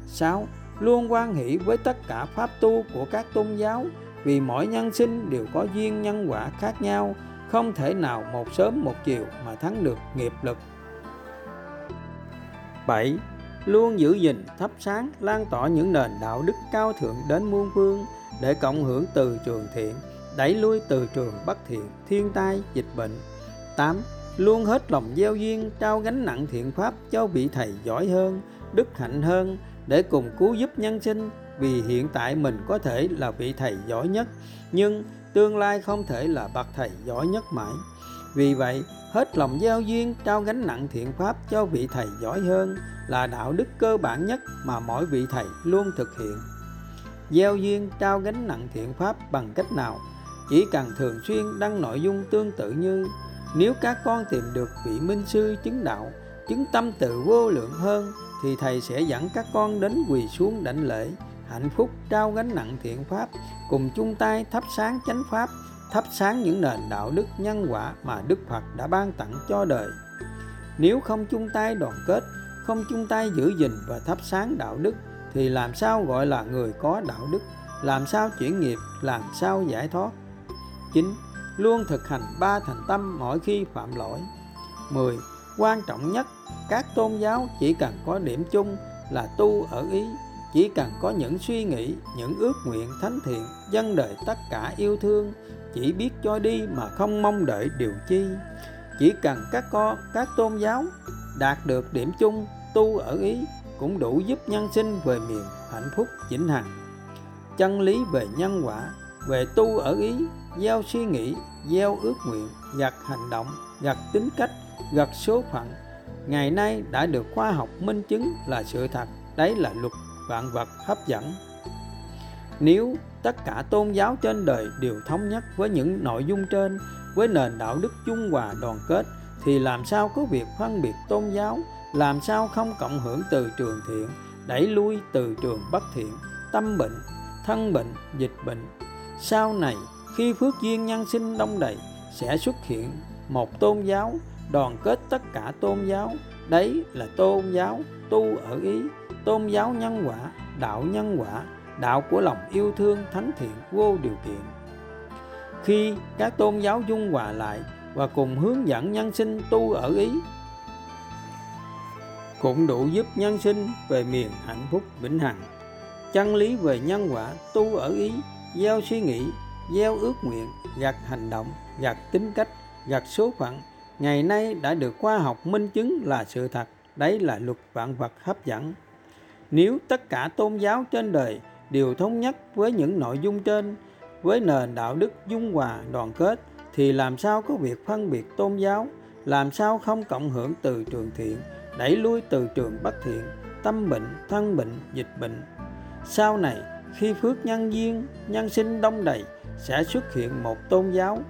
6. Luôn hoan hỷ với tất cả pháp tu của các tôn giáo, vì mỗi nhân sinh đều có duyên nhân quả khác nhau, không thể nào một sớm một chiều mà thắng được nghiệp lực. 7. Luôn giữ gìn, thắp sáng, lan tỏa những nền đạo đức cao thượng đến muôn phương, để cộng hưởng từ trường thiện, đẩy lui từ trường bất thiện, thiên tai, dịch bệnh. 8. Luôn hết lòng gieo duyên, trao gánh nặng thiện pháp cho vị thầy giỏi hơn, đức hạnh hơn, để cùng cứu giúp nhân sinh, vì hiện tại mình có thể là vị thầy giỏi nhất, nhưng tương lai không thể là bậc thầy giỏi nhất mãi. Vì vậy, hết lòng gieo duyên, trao gánh nặng thiện pháp cho vị thầy giỏi hơn là đạo đức cơ bản nhất mà mỗi vị thầy luôn thực hiện. Gieo duyên, trao gánh nặng thiện pháp bằng cách nào? Chỉ cần thường xuyên đăng nội dung tương tự như: nếu các con tìm được vị minh sư chứng đạo, chứng tâm tự vô lượng hơn, thì thầy sẽ dẫn các con đến quỳ xuống đảnh lễ, hạnh phúc trao gánh nặng thiện pháp, cùng chung tay thắp sáng chánh pháp, thắp sáng những nền đạo đức nhân quả mà Đức Phật đã ban tặng cho đời. Nếu không chung tay đoàn kết, không chung tay giữ gìn và thắp sáng đạo đức, thì làm sao gọi là người có đạo đức, làm sao chuyển nghiệp, làm sao giải thoát. 9. Luôn thực hành ba thành tâm mỗi khi phạm lỗi. 10. Quan trọng nhất, các tôn giáo chỉ cần có điểm chung là tu ở ý, chỉ cần có những suy nghĩ, những ước nguyện thánh thiện, dâng đời tất cả yêu thương, chỉ biết cho đi mà không mong đợi điều chi. Chỉ cần các tôn giáo đạt được điểm chung tu ở ý cũng đủ giúp nhân sinh về miền hạnh phúc vĩnh hằng. Chân lý về nhân quả, về tu ở ý, gieo suy nghĩ, gieo ước nguyện, gặt hành động, gặt tính cách, gặt số phận, ngày nay đã được khoa học minh chứng là sự thật, đấy là luật vạn vật hấp dẫn. Nếu tất cả tôn giáo trên đời đều thống nhất với những nội dung trên, với nền đạo đức chung hòa đoàn kết, thì làm sao có việc phân biệt tôn giáo, làm sao không cộng hưởng từ trường thiện, đẩy lui từ trường bất thiện, tâm bệnh, thân bệnh, dịch bệnh. Sau này khi phước duyên nhân sinh đông đầy, sẽ xuất hiện một tôn giáo đoàn kết tất cả tôn giáo, đấy là tôn giáo tu ở ý, tôn giáo nhân quả, đạo của lòng yêu thương thánh thiện vô điều kiện. Khi các tôn giáo dung hòa lại và cùng hướng dẫn nhân sinh tu ở ý, cũng đủ giúp nhân sinh về miền hạnh phúc vĩnh hằng. Chân lý về nhân quả, tu ở ý, gieo suy nghĩ, gieo ước nguyện, gặt hành động, gặt tính cách, gặt số phận, ngày nay đã được khoa học minh chứng là sự thật, đấy là luật vạn vật hấp dẫn. Nếu tất cả tôn giáo trên đời đều thống nhất với những nội dung trên, với nền đạo đức dung hòa đoàn kết, thì làm sao có việc phân biệt tôn giáo, làm sao không cộng hưởng từ trường thiện, đẩy lui từ trường bất thiện, tâm bệnh, thân bệnh, dịch bệnh. Sau này khi phước nhân duyên nhân sinh đông đầy, sẽ xuất hiện một tôn giáo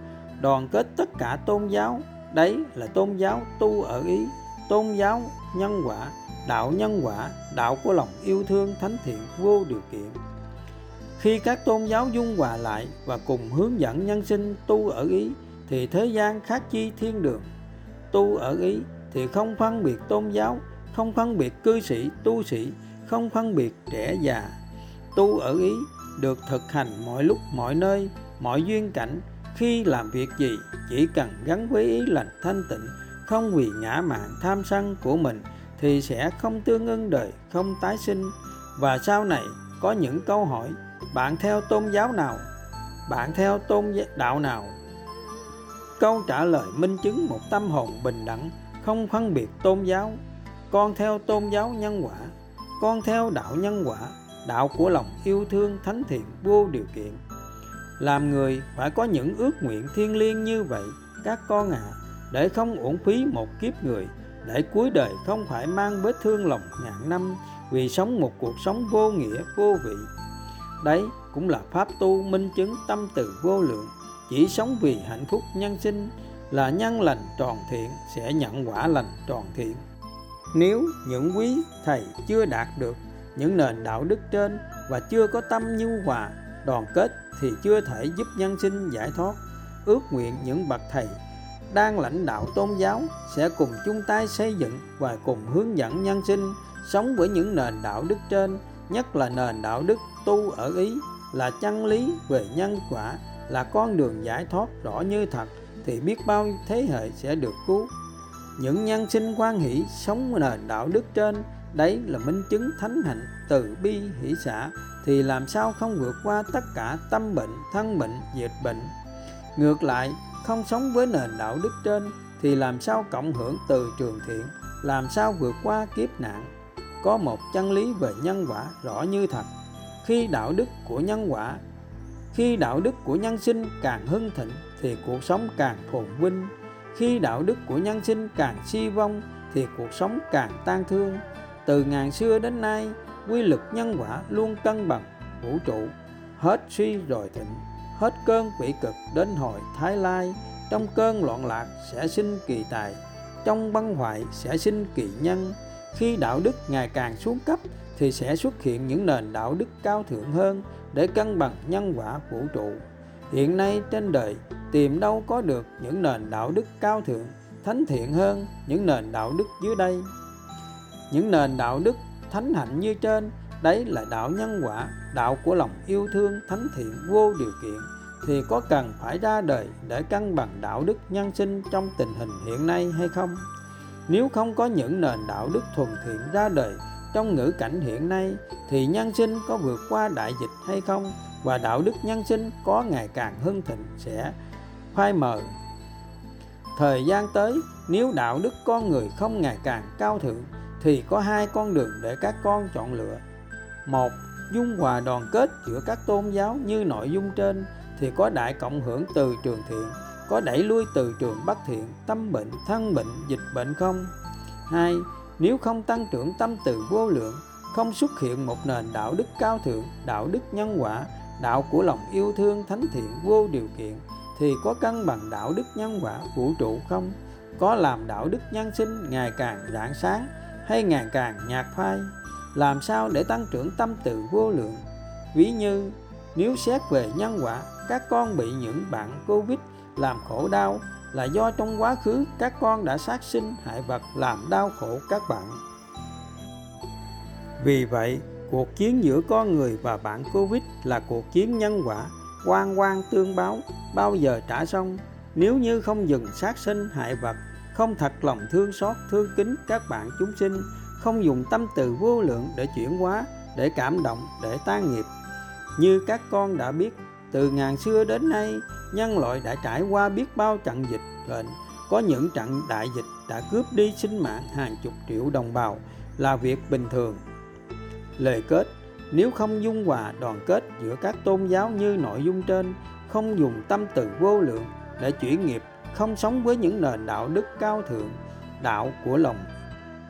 đoàn kết tất cả tôn giáo, đấy là tôn giáo tu ở ý, tôn giáo nhân quả, đạo của lòng yêu thương thánh thiện vô điều kiện. Khi các tôn giáo dung hòa lại và cùng hướng dẫn nhân sinh tu ở ý, thì thế gian khác chi thiên đường. Tu ở ý thì không phân biệt tôn giáo, không phân biệt cư sĩ, tu sĩ, không phân biệt trẻ già. Tu ở ý được thực hành mọi lúc, mọi nơi, mọi duyên cảnh. Khi làm việc gì, chỉ cần gắn với ý lành thanh tịnh, không vì ngã mạn tham sân của mình thì sẽ không tương ưng đời, không tái sinh. Và sau này có những câu hỏi: bạn theo tôn giáo nào? Bạn theo tôn đạo nào? Câu trả lời minh chứng một tâm hồn bình đẳng, không phân biệt tôn giáo. Con theo tôn giáo nhân quả, con theo đạo nhân quả, đạo của lòng yêu thương thánh thiện vô điều kiện. Làm người phải có những ước nguyện thiêng liêng như vậy các con ạ, để không uổng phí một kiếp người, để cuối đời không phải mang vết thương lòng ngàn năm vì sống một cuộc sống vô nghĩa vô vị. Đấy cũng là pháp tu minh chứng tâm từ vô lượng. Chỉ sống vì hạnh phúc nhân sinh là nhân lành tròn thiện, sẽ nhận quả lành tròn thiện. Nếu những quý thầy chưa đạt được những nền đạo đức trên và chưa có tâm nhu hòa đoàn kết thì chưa thể giúp nhân sinh giải thoát. Ước nguyện những bậc thầy đang lãnh đạo tôn giáo sẽ cùng chung tay xây dựng và cùng hướng dẫn nhân sinh sống với những nền đạo đức trên, nhất là nền đạo đức tu ở Ý là chân lý về nhân quả, là con đường giải thoát rõ như thật, thì biết bao thế hệ sẽ được cứu. Những nhân sinh hoan hỷ sống nền đạo đức trên, đấy là minh chứng thánh hạnh từ bi hỷ xả, thì làm sao không vượt qua tất cả tâm bệnh, thân bệnh, diệt bệnh. Ngược lại, không sống với nền đạo đức trên thì làm sao cộng hưởng từ trường thiện, làm sao vượt qua kiếp nạn. Có một chân lý về nhân quả rõ như thật. Khi đạo đức của nhân sinh càng hưng thịnh thì cuộc sống càng phồn vinh. Khi đạo đức của nhân sinh càng suy vong thì cuộc sống càng tang thương. Từ ngàn xưa đến nay, quy luật nhân quả luôn cân bằng vũ trụ. Hết suy rồi thịnh, hết cơn bị cực đến hồi thái lai. Trong cơn loạn lạc sẽ sinh kỳ tài, trong băng hoại sẽ sinh kỳ nhân. Khi đạo đức ngày càng xuống cấp thì sẽ xuất hiện những nền đạo đức cao thượng hơn để cân bằng nhân quả vũ trụ. Hiện nay trên đời tìm đâu có được những nền đạo đức cao thượng, thánh thiện hơn những nền đạo đức dưới đây. Những nền đạo đức thánh hạnh như trên, đấy là đạo nhân quả, đạo của lòng yêu thương thánh thiện vô điều kiện, thì có cần phải ra đời để cân bằng đạo đức nhân sinh trong tình hình hiện nay hay không? Nếu không có những nền đạo đức thuần thiện ra đời trong ngữ cảnh hiện nay thì nhân sinh có vượt qua đại dịch hay không, và đạo đức nhân sinh có ngày càng hưng thịnh sẽ phai mờ. Thời gian tới, nếu đạo đức con người không ngày càng cao thượng thì có hai con đường để các con chọn lựa. Một, dung hòa đoàn kết giữa các tôn giáo như nội dung trên thì có đại cộng hưởng từ trường thiện, có đẩy lui từ trường bất thiện, tâm bệnh, thân bệnh, dịch bệnh không? Hai, nếu không tăng trưởng tâm từ vô lượng, không xuất hiện một nền đạo đức cao thượng, đạo đức nhân quả, đạo của lòng yêu thương thánh thiện vô điều kiện, thì có cân bằng đạo đức nhân quả vũ trụ không? Có làm đạo đức nhân sinh ngày càng rạng sáng hay ngày càng nhạt phai? Làm sao để tăng trưởng tâm từ vô lượng? Ví như nếu xét về nhân quả, các con bị những bạn Covid làm khổ đau là do trong quá khứ các con đã sát sinh hại vật làm đau khổ các bạn. Vì vậy, cuộc chiến giữa con người và bạn Covid là cuộc chiến nhân quả, oan oan tương báo, bao giờ trả xong. Nếu như không dừng sát sinh hại vật, không thật lòng thương xót thương kính các bạn chúng sinh, không dùng tâm từ vô lượng để chuyển hóa, để cảm động, để tan nghiệp. Như các con đã biết, từ ngàn xưa đến nay, nhân loại đã trải qua biết bao trận dịch bệnh. Có những trận đại dịch đã cướp đi sinh mạng hàng chục triệu đồng bào là việc bình thường. Lời kết, nếu không dung hòa đoàn kết giữa các tôn giáo như nội dung trên, không dùng tâm từ vô lượng để chuyển nghiệp, không sống với những nền đạo đức cao thượng, đạo của lòng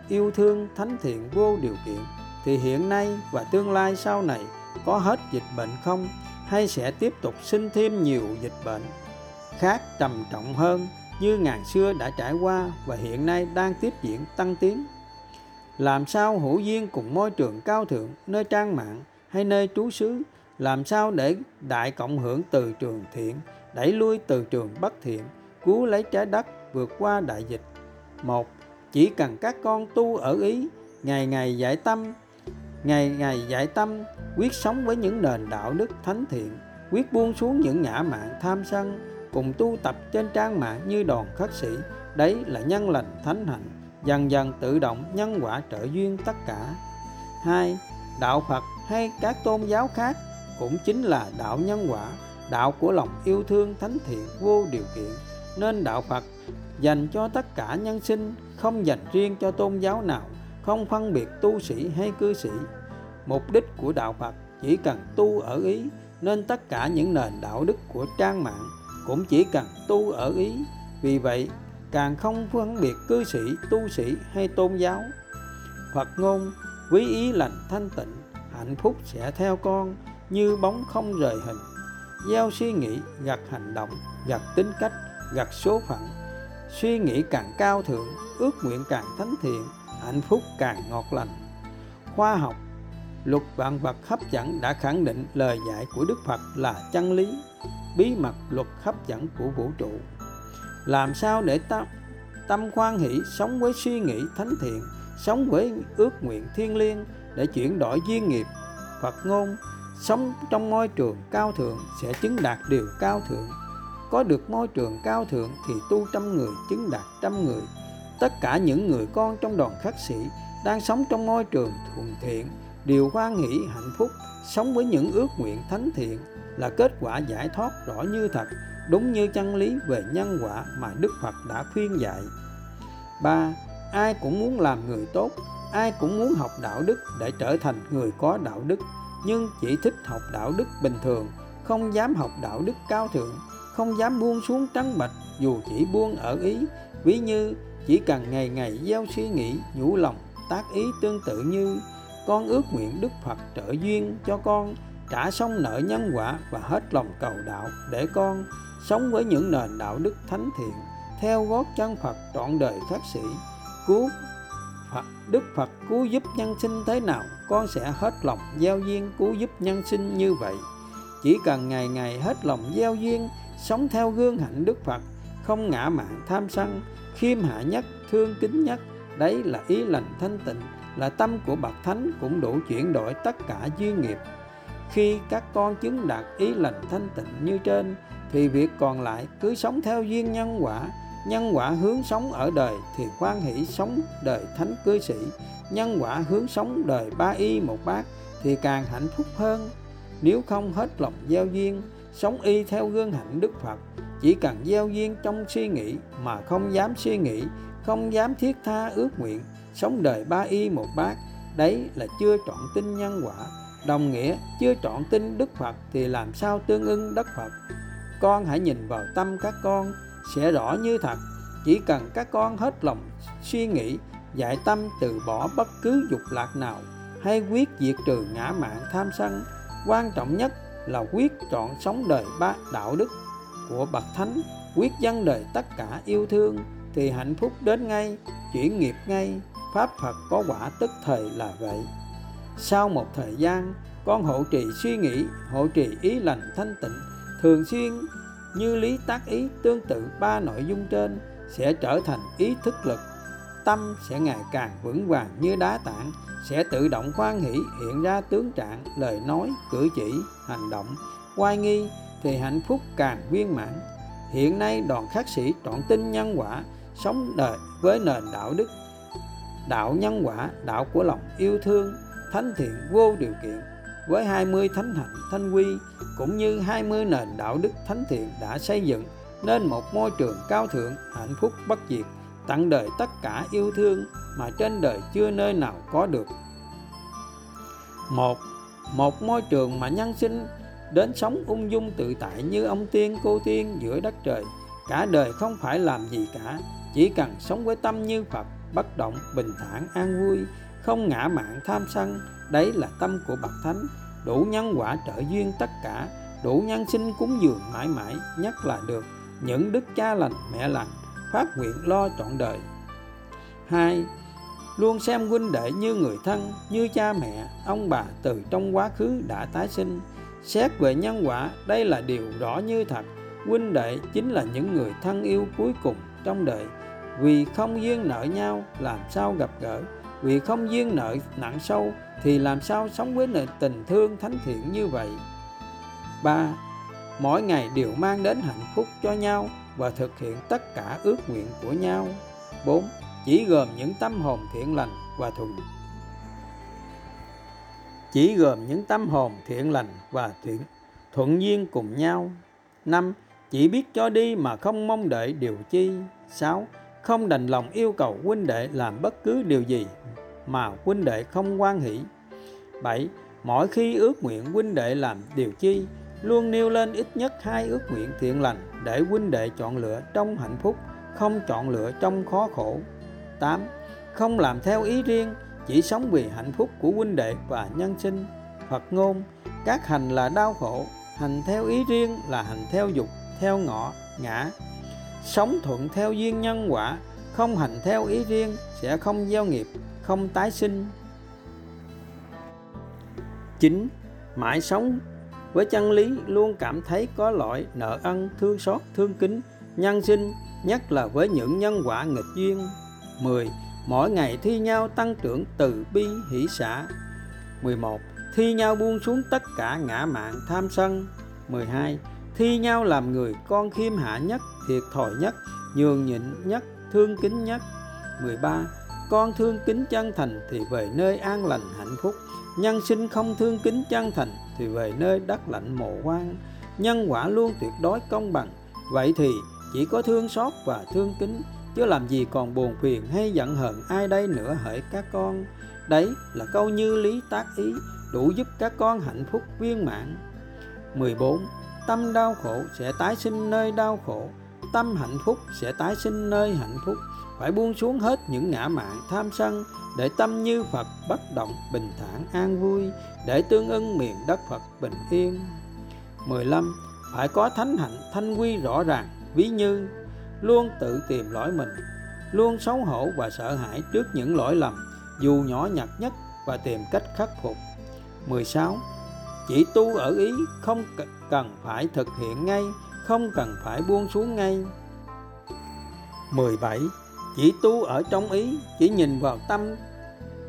yêu thương thánh thiện vô điều kiện, thì hiện nay và tương lai sau này có hết dịch bệnh không? Hay sẽ tiếp tục sinh thêm nhiều dịch bệnh khác trầm trọng hơn như ngàn xưa đã trải qua và hiện nay đang tiếp diễn tăng tiến? Làm sao hữu duyên cùng môi trường cao thượng nơi trang mạng hay nơi trú xứ? Làm sao để đại cộng hưởng từ trường thiện, đẩy lui từ trường bất thiện, cứu lấy trái đất vượt qua đại dịch? Một, chỉ cần các con tu ở Ý ngày ngày giải tâm, quyết sống với những nền đạo đức thánh thiện, quyết buông xuống những ngã mạn tham sân, cùng tu tập trên trang mạng như đòn khất sĩ Đấy là nhân lành thánh hạnh, dần dần tự động nhân quả trợ duyên tất cả. 2. Đạo Phật hay các tôn giáo khác cũng chính là đạo nhân quả, đạo của lòng yêu thương thánh thiện vô điều kiện, nên đạo Phật dành cho tất cả nhân sinh, không dành riêng cho tôn giáo nào, không phân biệt tu sĩ hay cư sĩ. Mục đích của đạo Phật chỉ cần tu ở ý, nên tất cả những nền đạo đức của trang mạng cũng chỉ cần tu ở ý. Vì vậy, càng không phân biệt cư sĩ, tu sĩ hay tôn giáo. Phật ngôn, quý ý lành thanh tịnh, hạnh phúc sẽ theo con, như bóng không rời hình. Gieo suy nghĩ, gặt hành động, gặt tính cách, gặt số phận. Suy nghĩ càng cao thượng, ước nguyện càng thánh thiện, hạnh phúc càng ngọt lành. Khoa học, luật vạn vật hấp dẫn đã khẳng định lời dạy của Đức Phật là chân lý, bí mật luật hấp dẫn của vũ trụ. Làm sao để tâm khoan hỷ sống với suy nghĩ thánh thiện, sống với ước nguyện thiêng liêng để chuyển đổi duyên nghiệp? Phật ngôn, sống trong môi trường cao thượng sẽ chứng đạt điều cao thượng. Có được môi trường cao thượng thì tu trăm người chứng đạt trăm người. Tất cả những người con trong đoàn khất sĩ đang sống trong môi trường thuận thiện, điều hoan hỷ hạnh phúc, sống với những ước nguyện thánh thiện là kết quả giải thoát rõ như thật, đúng như chân lý về nhân quả mà Đức Phật đã khuyên dạy. 3. Ai cũng muốn làm người tốt, ai cũng muốn học đạo đức để trở thành người có đạo đức, nhưng chỉ thích học đạo đức bình thường, không dám học đạo đức cao thượng, không dám buông xuống trắng bạch dù chỉ buông ở ý. Ví như chỉ cần ngày ngày gieo suy nghĩ, nhủ lòng, tác ý tương tự như con ước nguyện Đức Phật trợ duyên cho con, trả xong nợ nhân quả và hết lòng cầu đạo để con sống với những nền đạo đức thánh thiện, theo gót chân Phật trọn đời khất sĩ. Đức Phật cứu giúp nhân sinh thế nào, con sẽ hết lòng gieo duyên cứu giúp nhân sinh như vậy. Chỉ cần ngày ngày hết lòng gieo duyên, sống theo gương hạnh Đức Phật, không ngã mạn tham sân, khiêm hạ nhất, thương kính nhất, đấy là ý lành thanh tịnh, là tâm của bậc thánh cũng đủ chuyển đổi tất cả duyên nghiệp. Khi các con chứng đạt ý lành thanh tịnh như trên, thì việc còn lại cứ sống theo duyên nhân quả hướng sống ở đời thì hoan hỷ sống đời thánh cư sĩ, nhân quả hướng sống đời ba y một bác thì càng hạnh phúc hơn. Nếu không hết lòng gieo duyên, sống y theo gương hạnh Đức Phật, chỉ cần gieo duyên trong suy nghĩ mà không dám suy nghĩ, không dám thiết tha ước nguyện, sống đời ba y một bác, đấy là chưa trọn tin nhân quả. Đồng nghĩa chưa trọn tin Đức Phật thì làm sao tương ưng đất Phật? Con hãy nhìn vào tâm các con sẽ rõ như thật. Chỉ cần các con hết lòng suy nghĩ, dạy tâm từ bỏ bất cứ dục lạc nào, hay quyết diệt trừ ngã mạn tham sân, quan trọng nhất là quyết trọn sống đời ba đạo đức của bậc thánh, quyết dâng đời tất cả yêu thương thì hạnh phúc đến ngay, chuyển nghiệp ngay. Pháp Phật có quả tức thời là vậy. Sau một thời gian, con hộ trì suy nghĩ, hộ trì ý lành thanh tịnh, thường xuyên như lý tác ý tương tự ba nội dung trên, sẽ trở thành ý thức lực. Tâm sẽ ngày càng vững vàng như đá tảng, sẽ tự động hoan hỷ hiện ra tướng trạng, lời nói, cử chỉ, hành động, oai nghi thì hạnh phúc càng viên mãn. Hiện nay đoàn khất sĩ trọn tin nhân quả, sống đời với nền đạo đức, đạo nhân quả, đạo của lòng yêu thương thánh thiện vô điều kiện, với 20 thánh hạnh thanh quy cũng như 20 nền đạo đức thánh thiện đã xây dựng nên một môi trường cao thượng, hạnh phúc bất diệt, tặng đời tất cả yêu thương mà trên đời chưa nơi nào có được. Một môi trường mà nhân sinh đến sống ung dung tự tại như ông tiên cô tiên giữa đất trời, cả đời không phải làm gì cả, chỉ cần sống với tâm như Phật, bất động, bình thản, an vui, không ngã mạn tham sân, đấy là tâm của bậc thánh, đủ nhân quả trợ duyên tất cả, đủ nhân sinh cúng dường mãi mãi, nhất là được những đức cha lành mẹ lành, phát nguyện lo trọn đời. 2. Luôn xem huynh đệ như người thân, như cha mẹ, ông bà từ trong quá khứ đã tái sinh. Xét về nhân quả, đây là điều rõ như thật, huynh đệ chính là những người thân yêu cuối cùng trong đời. Vì không duyên nợ nhau làm sao gặp gỡ, vì không duyên nợ nặng sâu thì làm sao sống với nền tình thương thánh thiện như vậy. 3. mỗi ngày đều mang đến hạnh phúc cho nhau và thực hiện tất cả ước nguyện của nhau. 4. Chỉ gồm những tâm hồn thiện lành và thuần. Chỉ gồm những tâm hồn thiện lành và thuận duyên cùng nhau. 5. Chỉ biết cho đi mà không mong đợi điều chi. 6. Không đành lòng yêu cầu huynh đệ làm bất cứ điều gì mà huynh đệ không hoan hỷ. 7. Mỗi khi ước nguyện huynh đệ làm điều chi, luôn nêu lên ít nhất hai ước nguyện thiện lành để huynh đệ chọn lựa trong hạnh phúc, không chọn lựa trong khó khổ. 8. Không làm theo ý riêng, chỉ sống vì hạnh phúc của huynh đệ và nhân sinh. Phật ngôn, các hành là đau khổ, hành theo ý riêng là hành theo dục, theo ngã. Sống thuận theo duyên nhân quả, không hành theo ý riêng sẽ không gieo nghiệp, không tái sinh. 9. Mãi sống với chân lý, luôn cảm thấy có lỗi, nợ ân, thương xót, thương kính nhân sinh, nhất là với những nhân quả nghịch duyên. 10. Mỗi ngày thi nhau tăng trưởng từ bi hỷ xả. 11. Thi nhau buông xuống tất cả ngã mạn tham sân. 12. Thi nhau làm người con khiêm hạ nhất, thiệt thòi nhất, nhường nhịn nhất, thương kính nhất. 13. Con thương kính chân thành thì về nơi an lành hạnh phúc. Nhân sinh không thương kính chân thành thì về nơi đất lạnh mồ hoang. Nhân quả luôn tuyệt đối công bằng. Vậy thì chỉ có thương xót và thương kính, chứ làm gì còn buồn phiền hay giận hờn ai đây nữa hỡi các con. Đấy là câu như lý tác ý, đủ giúp các con hạnh phúc viên mãn. 14. Tâm đau khổ sẽ tái sinh nơi đau khổ, tâm hạnh phúc sẽ tái sinh nơi hạnh phúc. Phải buông xuống hết những ngã mạn tham sân để tâm như Phật bất động, bình thản an vui, để tương ưng miền đất Phật bình yên. 15. Phải có thánh hạnh thanh quy rõ ràng, ví như luôn tự tìm lỗi mình, luôn xấu hổ và sợ hãi trước những lỗi lầm dù nhỏ nhặt nhất và tìm cách khắc phục. 16. Chỉ tu ở ý, không cần phải thực hiện ngay, không cần phải buông xuống ngay. 17. Chỉ tu ở trong ý, chỉ nhìn vào tâm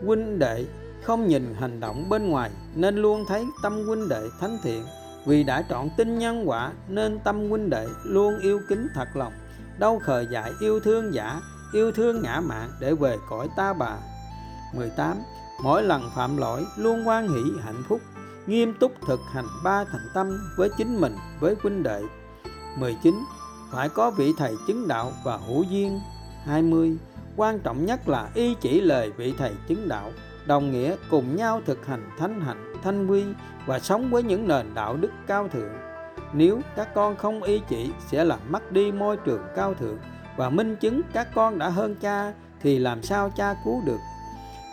huynh đệ, không nhìn hành động bên ngoài, nên luôn thấy tâm huynh đệ thánh thiện. Vì đã trọn tin nhân quả nên tâm huynh đệ luôn yêu kính thật lòng, đâu khờ dại yêu thương giả, yêu thương ngã mạn để về cõi ta bà. 18. Mỗi lần phạm lỗi luôn hoan hỷ hạnh phúc, nghiêm túc thực hành ba thành tâm với chính mình, với huynh đệ. 19. Phải có vị thầy chứng đạo và hữu duyên. 20. Quan trọng nhất là y chỉ lời vị thầy chứng đạo, đồng nghĩa cùng nhau thực hành thánh hạnh, thanh quy và sống với những nền đạo đức cao thượng. Nếu các con không y chỉ sẽ làm mất đi môi trường cao thượng, và minh chứng các con đã hơn cha thì làm sao cha cứu được.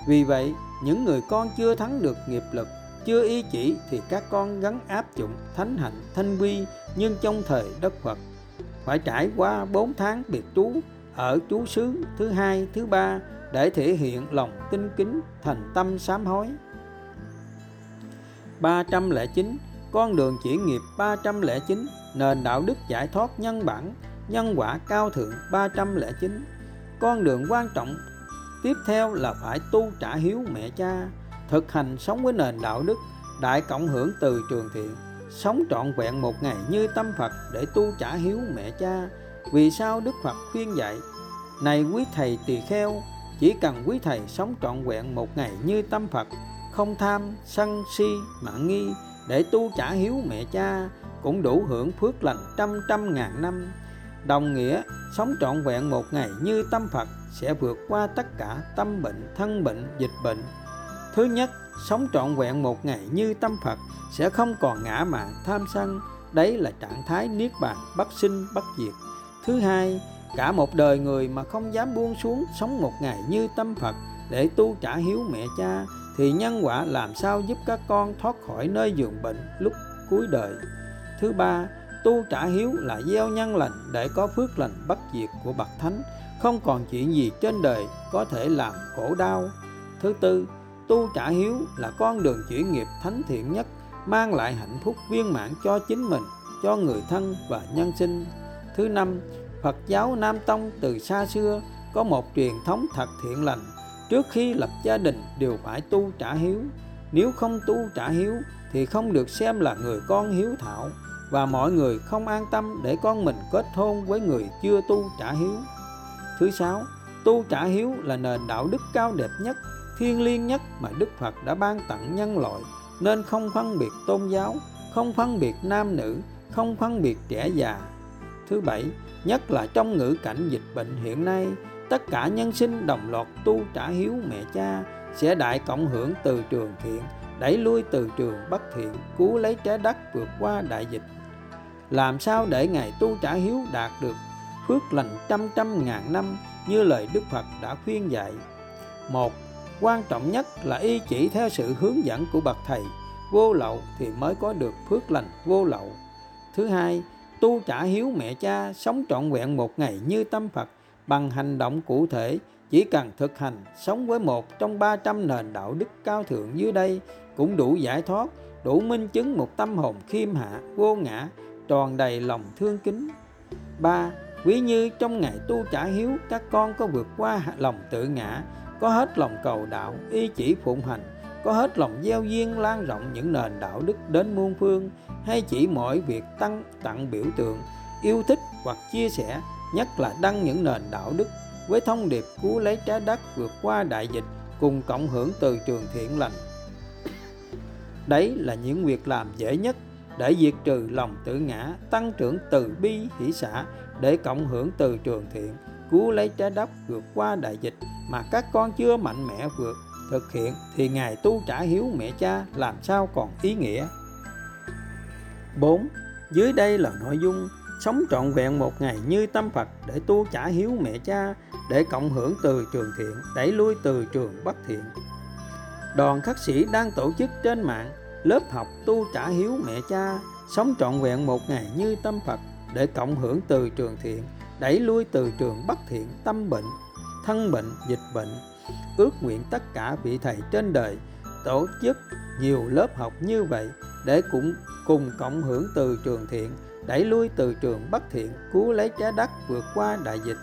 Vì vậy, những người con chưa thắng được nghiệp lực, chưa y chỉ thì các con gắng áp dụng thánh hạnh, thanh quy nhưng trong thời đất Phật. Phải trải qua 4 tháng biệt trú ở trú xứ thứ 2, thứ 3 để thể hiện lòng tinh kính, thành tâm sám hối. 309. Con đường chuyển nghiệp 309. Nền đạo đức giải thoát nhân bản, nhân quả cao thượng 309. Con đường quan trọng tiếp theo là phải tu trả hiếu mẹ cha, thực hành sống với nền đạo đức đại cộng hưởng từ trường thiện, sống trọn vẹn một ngày như tâm Phật để tu trả hiếu mẹ cha. Vì sao Đức Phật khuyên dạy? Này quý thầy tỳ kheo, chỉ cần quý thầy sống trọn vẹn một ngày như tâm Phật, không tham, sân, si, mạn nghi để tu trả hiếu mẹ cha, cũng đủ hưởng phước lành trăm ngàn năm. Đồng nghĩa sống trọn vẹn một ngày như tâm Phật sẽ vượt qua tất cả tâm bệnh, thân bệnh, dịch bệnh. Thứ nhất, sống trọn vẹn một ngày như tâm Phật sẽ không còn ngã mạn tham sân, đấy là trạng thái niết bàn bất sinh bất diệt. Thứ hai, cả một đời người mà không dám buông xuống sống một ngày như tâm Phật để tu trả hiếu mẹ cha thì nhân quả làm sao giúp các con thoát khỏi nơi giường bệnh lúc cuối đời. Thứ ba, tu trả hiếu là gieo nhân lành để có phước lành bất diệt của bậc thánh, không còn chuyện gì trên đời có thể làm khổ đau. Thứ tư, tu trả hiếu là con đường chuyển nghiệp thánh thiện nhất, mang lại hạnh phúc viên mãn cho chính mình, cho người thân và nhân sinh. Thứ năm, Phật giáo Nam Tông từ xa xưa có một truyền thống thật thiện lành, trước khi lập gia đình đều phải tu trả hiếu. Nếu không tu trả hiếu thì không được xem là người con hiếu thảo, và mọi người không an tâm để con mình kết hôn với người chưa tu trả hiếu. Thứ sáu, tu trả hiếu là nền đạo đức cao đẹp nhất, thiêng liêng nhất mà Đức Phật đã ban tặng nhân loại, nên không phân biệt tôn giáo, không phân biệt nam nữ, không phân biệt trẻ già. Thứ bảy, nhất là trong ngữ cảnh dịch bệnh hiện nay, tất cả nhân sinh đồng loạt tu trả hiếu mẹ cha, sẽ đại cộng hưởng từ trường thiện, đẩy lui từ trường bất thiện, cứu lấy trái đất vượt qua đại dịch. Làm sao để Ngài tu trả hiếu đạt được phước lành trăm trăm ngàn năm như lời Đức Phật đã khuyên dạy? Một, quan trọng nhất là y chỉ theo sự hướng dẫn của bậc thầy vô lậu thì mới có được phước lành vô lậu. Thứ hai, tu trả hiếu mẹ cha, sống trọn vẹn một ngày như tâm Phật bằng hành động cụ thể. Chỉ cần thực hành sống với một trong 300 nền đạo đức cao thượng dưới đây cũng đủ giải thoát, đủ minh chứng một tâm hồn khiêm hạ, vô ngã, tròn đầy lòng thương kính. 3. Ví như trong ngày tu trả hiếu, các con có vượt qua lòng tự ngã, có hết lòng cầu đạo, y chỉ phụng hành, có hết lòng gieo duyên lan rộng những nền đạo đức đến muôn phương, hay chỉ mỗi việc tăng tặng biểu tượng, yêu thích hoặc chia sẻ, nhất là đăng những nền đạo đức với thông điệp cứu lấy trái đất vượt qua đại dịch cùng cộng hưởng từ trường thiện lành. Đấy là những việc làm dễ nhất để diệt trừ lòng tự ngã, tăng trưởng từ bi hỷ xã để cộng hưởng từ trường thiện, cứu lấy trái đất vượt qua đại dịch. Mà các con chưa mạnh mẽ vượt thực hiện thì Ngài tu trả hiếu mẹ cha làm sao còn ý nghĩa. 4. Dưới đây là nội dung sống trọn vẹn một ngày như tâm Phật để tu trả hiếu mẹ cha, để cộng hưởng từ trường thiện, đẩy lui từ trường bất thiện. Đoàn khất sĩ đang tổ chức trên mạng lớp học tu trả hiếu mẹ cha, sống trọn vẹn một ngày như tâm Phật để cộng hưởng từ trường thiện, đẩy lui từ trường bất thiện, tâm bệnh, thân bệnh, dịch bệnh. Ước nguyện tất cả vị thầy trên đời tổ chức nhiều lớp học như vậy để cùng cộng hưởng từ trường thiện, đẩy lui từ trường bất thiện, cứu lấy trái đất vượt qua đại dịch.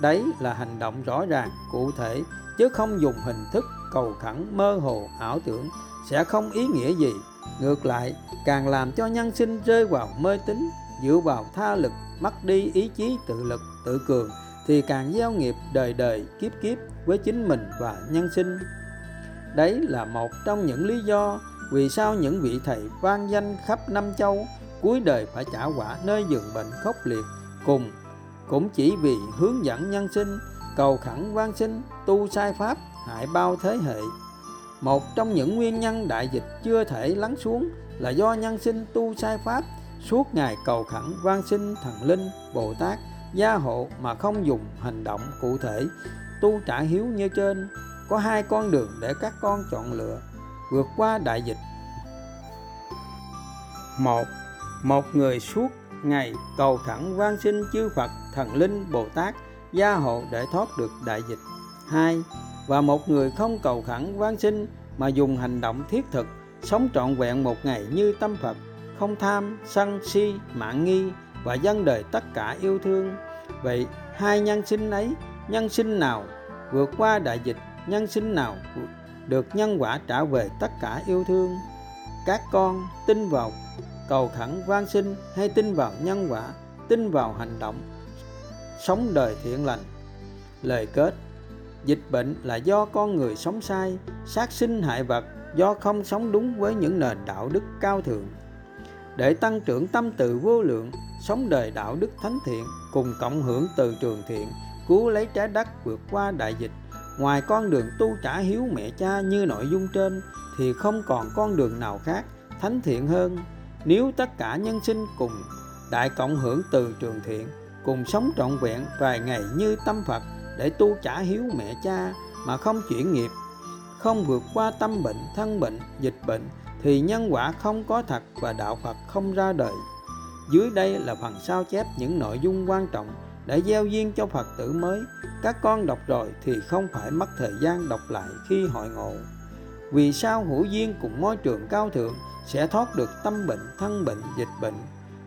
Đấy là hành động rõ ràng, cụ thể, chứ không dùng hình thức cầu khẩn, mơ hồ, ảo tưởng sẽ không ý nghĩa gì. Ngược lại, càng làm cho nhân sinh rơi vào mê tín, dựa vào tha lực, mất đi ý chí tự lực, tự cường, thì càng gieo nghiệp đời đời kiếp kiếp với chính mình và nhân sinh. Đấy là một trong những lý do vì sao những vị thầy vang danh khắp năm châu cuối đời phải trả quả nơi giường bệnh khốc liệt, cũng chỉ vì hướng dẫn nhân sinh, cầu khẩn van xin, tu sai pháp, hại bao thế hệ. Một trong những nguyên nhân đại dịch chưa thể lắng xuống là do nhân sinh tu sai pháp, suốt ngày cầu khẩn van xin thần linh, Bồ Tát, gia hộ mà không dùng hành động cụ thể, tu trả hiếu như trên. Có hai con đường để các con chọn lựa vượt qua đại dịch. 1. Một người suốt ngày cầu khẩn van xin chư Phật, thần linh, Bồ Tát gia hộ để thoát được đại dịch. 2. Và một người không cầu khẩn van xin mà dùng hành động thiết thực, sống trọn vẹn một ngày như tâm Phật, không tham, sân, si, mạn nghi và dâng đời tất cả yêu thương. Vậy hai nhân sinh ấy, nhân sinh nào vượt qua đại dịch, nhân sinh nào được nhân quả trả về tất cả yêu thương? Các con tin vào cầu khẩn van xin hay tin vào nhân quả, tin vào hành động sống đời thiện lành? Lời kết: dịch bệnh là do con người sống sai, sát sinh hại vật do không sống đúng với những nền đạo đức cao thượng. Để tăng trưởng tâm từ vô lượng, sống đời đạo đức thánh thiện, cùng cộng hưởng từ trường thiện, cứu lấy trái đất vượt qua đại dịch, ngoài con đường tu trả hiếu mẹ cha như nội dung trên thì không còn con đường nào khác thánh thiện hơn. Nếu tất cả nhân sinh cùng đại cộng hưởng từ trường thiện, cùng sống trọn vẹn vài ngày như tâm Phật để tu trả hiếu mẹ cha mà không chuyển nghiệp, không vượt qua tâm bệnh, thân bệnh, dịch bệnh thì nhân quả không có thật và đạo Phật không ra đời. Dưới đây là phần sao chép những nội dung quan trọng để gieo duyên cho Phật tử mới. Các con đọc rồi thì không phải mất thời gian đọc lại khi hội ngộ. Vì sao hữu duyên cùng môi trường cao thượng sẽ thoát được tâm bệnh, thân bệnh, dịch bệnh?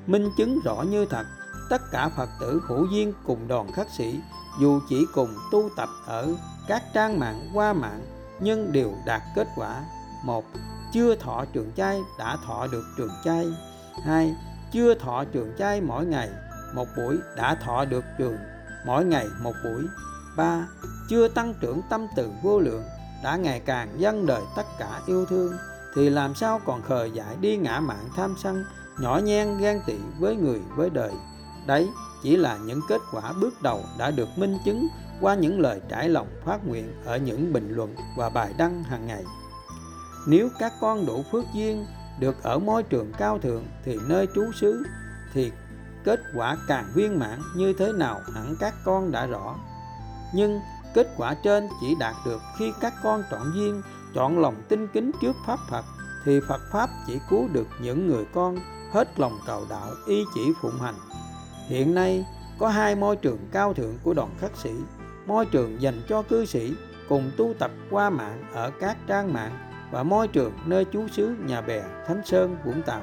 Minh chứng rõ như thật, tất cả Phật tử hữu duyên cùng đoàn khất sĩ, dù chỉ cùng tu tập ở các trang mạng, qua mạng, nhưng đều đạt kết quả. 1. Chưa thọ trường trai đã thọ được trường trai. 2. chưa thọ trường chay mỗi ngày một buổi đã thọ được trường mỗi ngày một buổi. 3. Chưa tăng trưởng tâm từ vô lượng, đã ngày càng dâng đời tất cả yêu thương, thì làm sao còn khờ dại đi ngã mạn tham sân, nhỏ nhen ghen tị với người với đời. Đấy chỉ là những kết quả bước đầu đã được minh chứng qua những lời trải lòng phát nguyện ở những bình luận và bài đăng hàng ngày. Nếu các con đủ phước duyên được ở môi trường cao thượng thì nơi trú xứ, thì kết quả càng viên mãn như thế nào hẳn các con đã rõ. Nhưng kết quả trên chỉ đạt được khi các con trọn duyên, trọn lòng tinh kính trước Pháp Phật, thì Phật Pháp chỉ cứu được những người con hết lòng cầu đạo y chỉ phụng hành. Hiện nay có hai môi trường cao thượng của đoàn khất sĩ: môi trường dành cho cư sĩ cùng tu tập qua mạng ở các trang mạng, và môi trường nơi trú xứ nhà bè Thánh Sơn Vũng Tàu.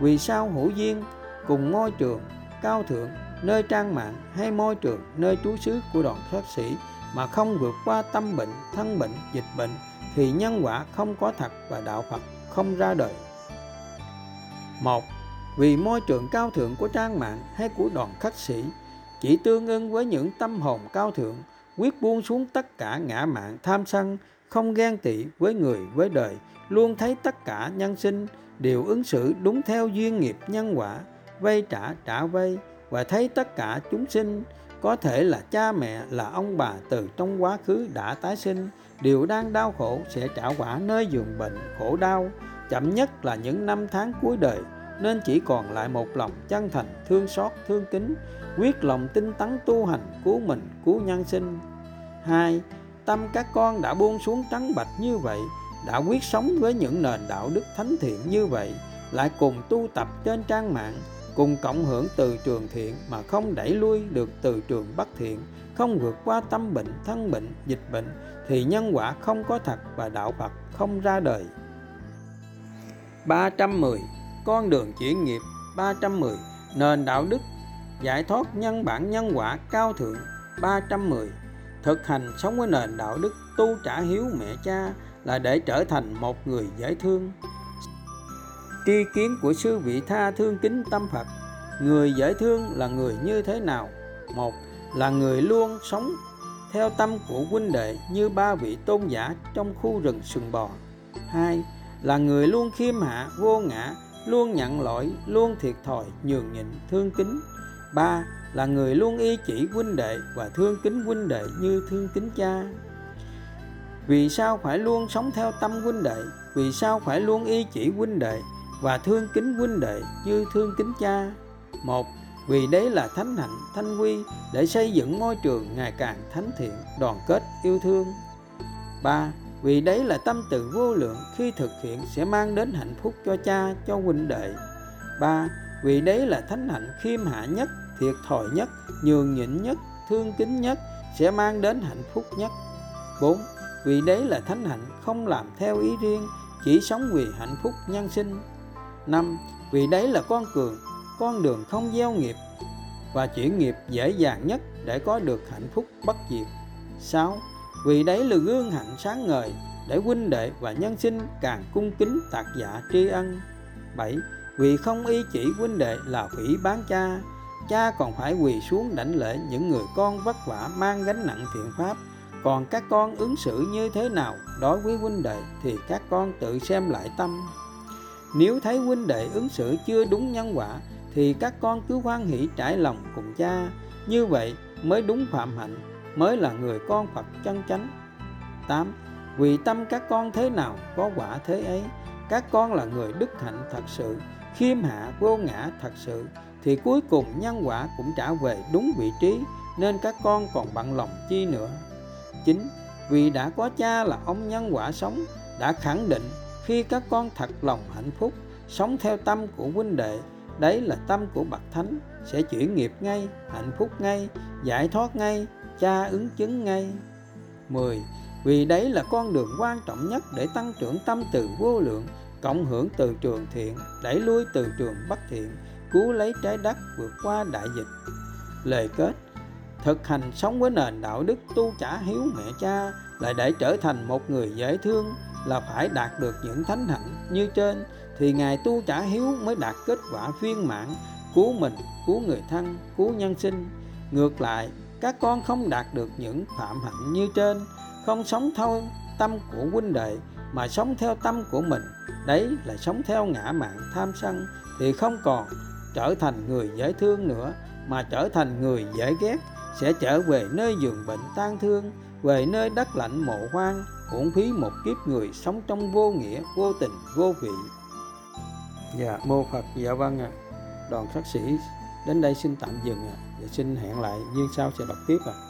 Vì sao hữu duyên cùng môi trường cao thượng nơi trang mạng hay môi trường nơi trú xứ của đoàn khất sĩ mà không vượt qua tâm bệnh, thân bệnh, dịch bệnh, thì nhân quả không có thật và đạo Phật không ra đời. 1. Vì môi trường cao thượng của trang mạng hay của đoàn khất sĩ chỉ tương ưng với những tâm hồn cao thượng, quyết buông xuống tất cả ngã mạn tham sân, không ghen tị với người với đời, luôn thấy tất cả nhân sinh đều ứng xử đúng theo duyên nghiệp nhân quả, vay trả trả vay, và thấy tất cả chúng sinh, có thể là cha mẹ, là ông bà từ trong quá khứ đã tái sinh, đều đang đau khổ sẽ trả quả nơi giường bệnh khổ đau, chậm nhất là những năm tháng cuối đời, nên chỉ còn lại một lòng chân thành thương xót thương kính, quyết lòng tinh tấn tu hành cứu mình cứu nhân sinh. 2. Tâm các con đã buông xuống trắng bạch như vậy, đã quyết sống với những nền đạo đức thánh thiện như vậy, lại cùng tu tập trên trang mạng, cùng cộng hưởng từ trường thiện mà không đẩy lui được từ trường bất thiện, không vượt qua tâm bệnh, thân bệnh, dịch bệnh, thì nhân quả không có thật và đạo Phật không ra đời. 310. Con đường chuyển nghiệp. 310. Nền đạo đức giải thoát nhân bản nhân quả cao thượng. 310. Thực hành sống với nền đạo đức tu trả hiếu mẹ cha là để trở thành một người dễ thương. Tri kiến của Sư Vị Tha thương kính tâm Phật. Người dễ thương là người như thế nào? 1. Là người luôn sống theo tâm của huynh đệ như ba vị tôn giả trong khu rừng sừng bò. 2. Là người luôn khiêm hạ vô ngã, luôn nhận lỗi, luôn thiệt thòi nhường nhịn thương kính. 3. Là người luôn y chỉ huynh đệ và thương kính huynh đệ như thương kính cha. Vì sao phải luôn sống theo tâm huynh đệ? Vì sao phải luôn y chỉ huynh đệ và thương kính huynh đệ như thương kính cha? 1. Vì đấy là thánh hạnh, thanh quy để xây dựng môi trường ngày càng thánh thiện, đoàn kết, yêu thương. 3. Vì đấy là tâm từ vô lượng, khi thực hiện sẽ mang đến hạnh phúc cho cha, cho huynh đệ. 3. Vì đấy là thánh hạnh khiêm hạ nhất, thiệt thòi nhất, nhường nhịn nhất, thương kính nhất, sẽ mang đến hạnh phúc nhất. 4. Vì đấy là thánh hạnh không làm theo ý riêng, chỉ sống vì hạnh phúc nhân sinh. 5. Vì đấy là con đường không gieo nghiệp và chuyển nghiệp dễ dàng nhất để có được hạnh phúc bất diệt. 6. Vì đấy là gương hạnh sáng ngời để huynh đệ và nhân sinh càng cung kính tạc dạ tri ân. 7. Vì không y chỉ huynh đệ là phỉ bán cha, cha còn phải quỳ xuống đảnh lễ những người con vất vả mang gánh nặng thiện pháp. Còn các con ứng xử như thế nào đối với huynh đệ thì các con tự xem lại tâm. Nếu thấy huynh đệ ứng xử chưa đúng nhân quả thì các con cứ hoan hỷ trải lòng cùng cha, như vậy mới đúng phạm hạnh, mới là người con Phật chân chánh. 8. Vì tâm các con thế nào có quả thế ấy, các con là người đức hạnh thật sự, khiêm hạ vô ngã thật sự, thì cuối cùng nhân quả cũng trả về đúng vị trí, nên các con còn bận lòng chi nữa. 9. Vì đã có cha là ông nhân quả sống, đã khẳng định khi các con thật lòng hạnh phúc, sống theo tâm của huynh đệ, đấy là tâm của bậc thánh, sẽ chuyển nghiệp ngay, hạnh phúc ngay, giải thoát ngay, cha ứng chứng ngay. 10. Vì đấy là con đường quan trọng nhất để tăng trưởng tâm từ vô lượng, cộng hưởng từ trường thiện, đẩy lui từ trường bất thiện, cứu lấy trái đất vượt qua đại dịch. Lời kết: thực hành sống với nền đạo đức tu trả hiếu mẹ cha là để trở thành một người dễ thương, là phải đạt được những thánh hạnh như trên thì Ngài tu trả hiếu mới đạt kết quả viên mãn, cứu mình, cứu người thân, cứu nhân sinh. Ngược lại, các con không đạt được những phạm hạnh như trên, không sống theo tâm của huynh đệ mà sống theo tâm của mình, đấy là sống theo ngã mạn tham sân, thì không còn trở thành người dễ thương nữa mà trở thành người dễ ghét, sẽ trở về nơi giường bệnh tang thương, về nơi đất lạnh mộ hoang, uổng phí một kiếp người sống trong vô nghĩa, vô tình, vô vị. Dạ, mô Phật. Dạ vâng ạ. Đoàn Pháp Sĩ đến đây xin tạm dừng ạ. Và xin hẹn lại duyên sau sẽ đọc tiếp ạ.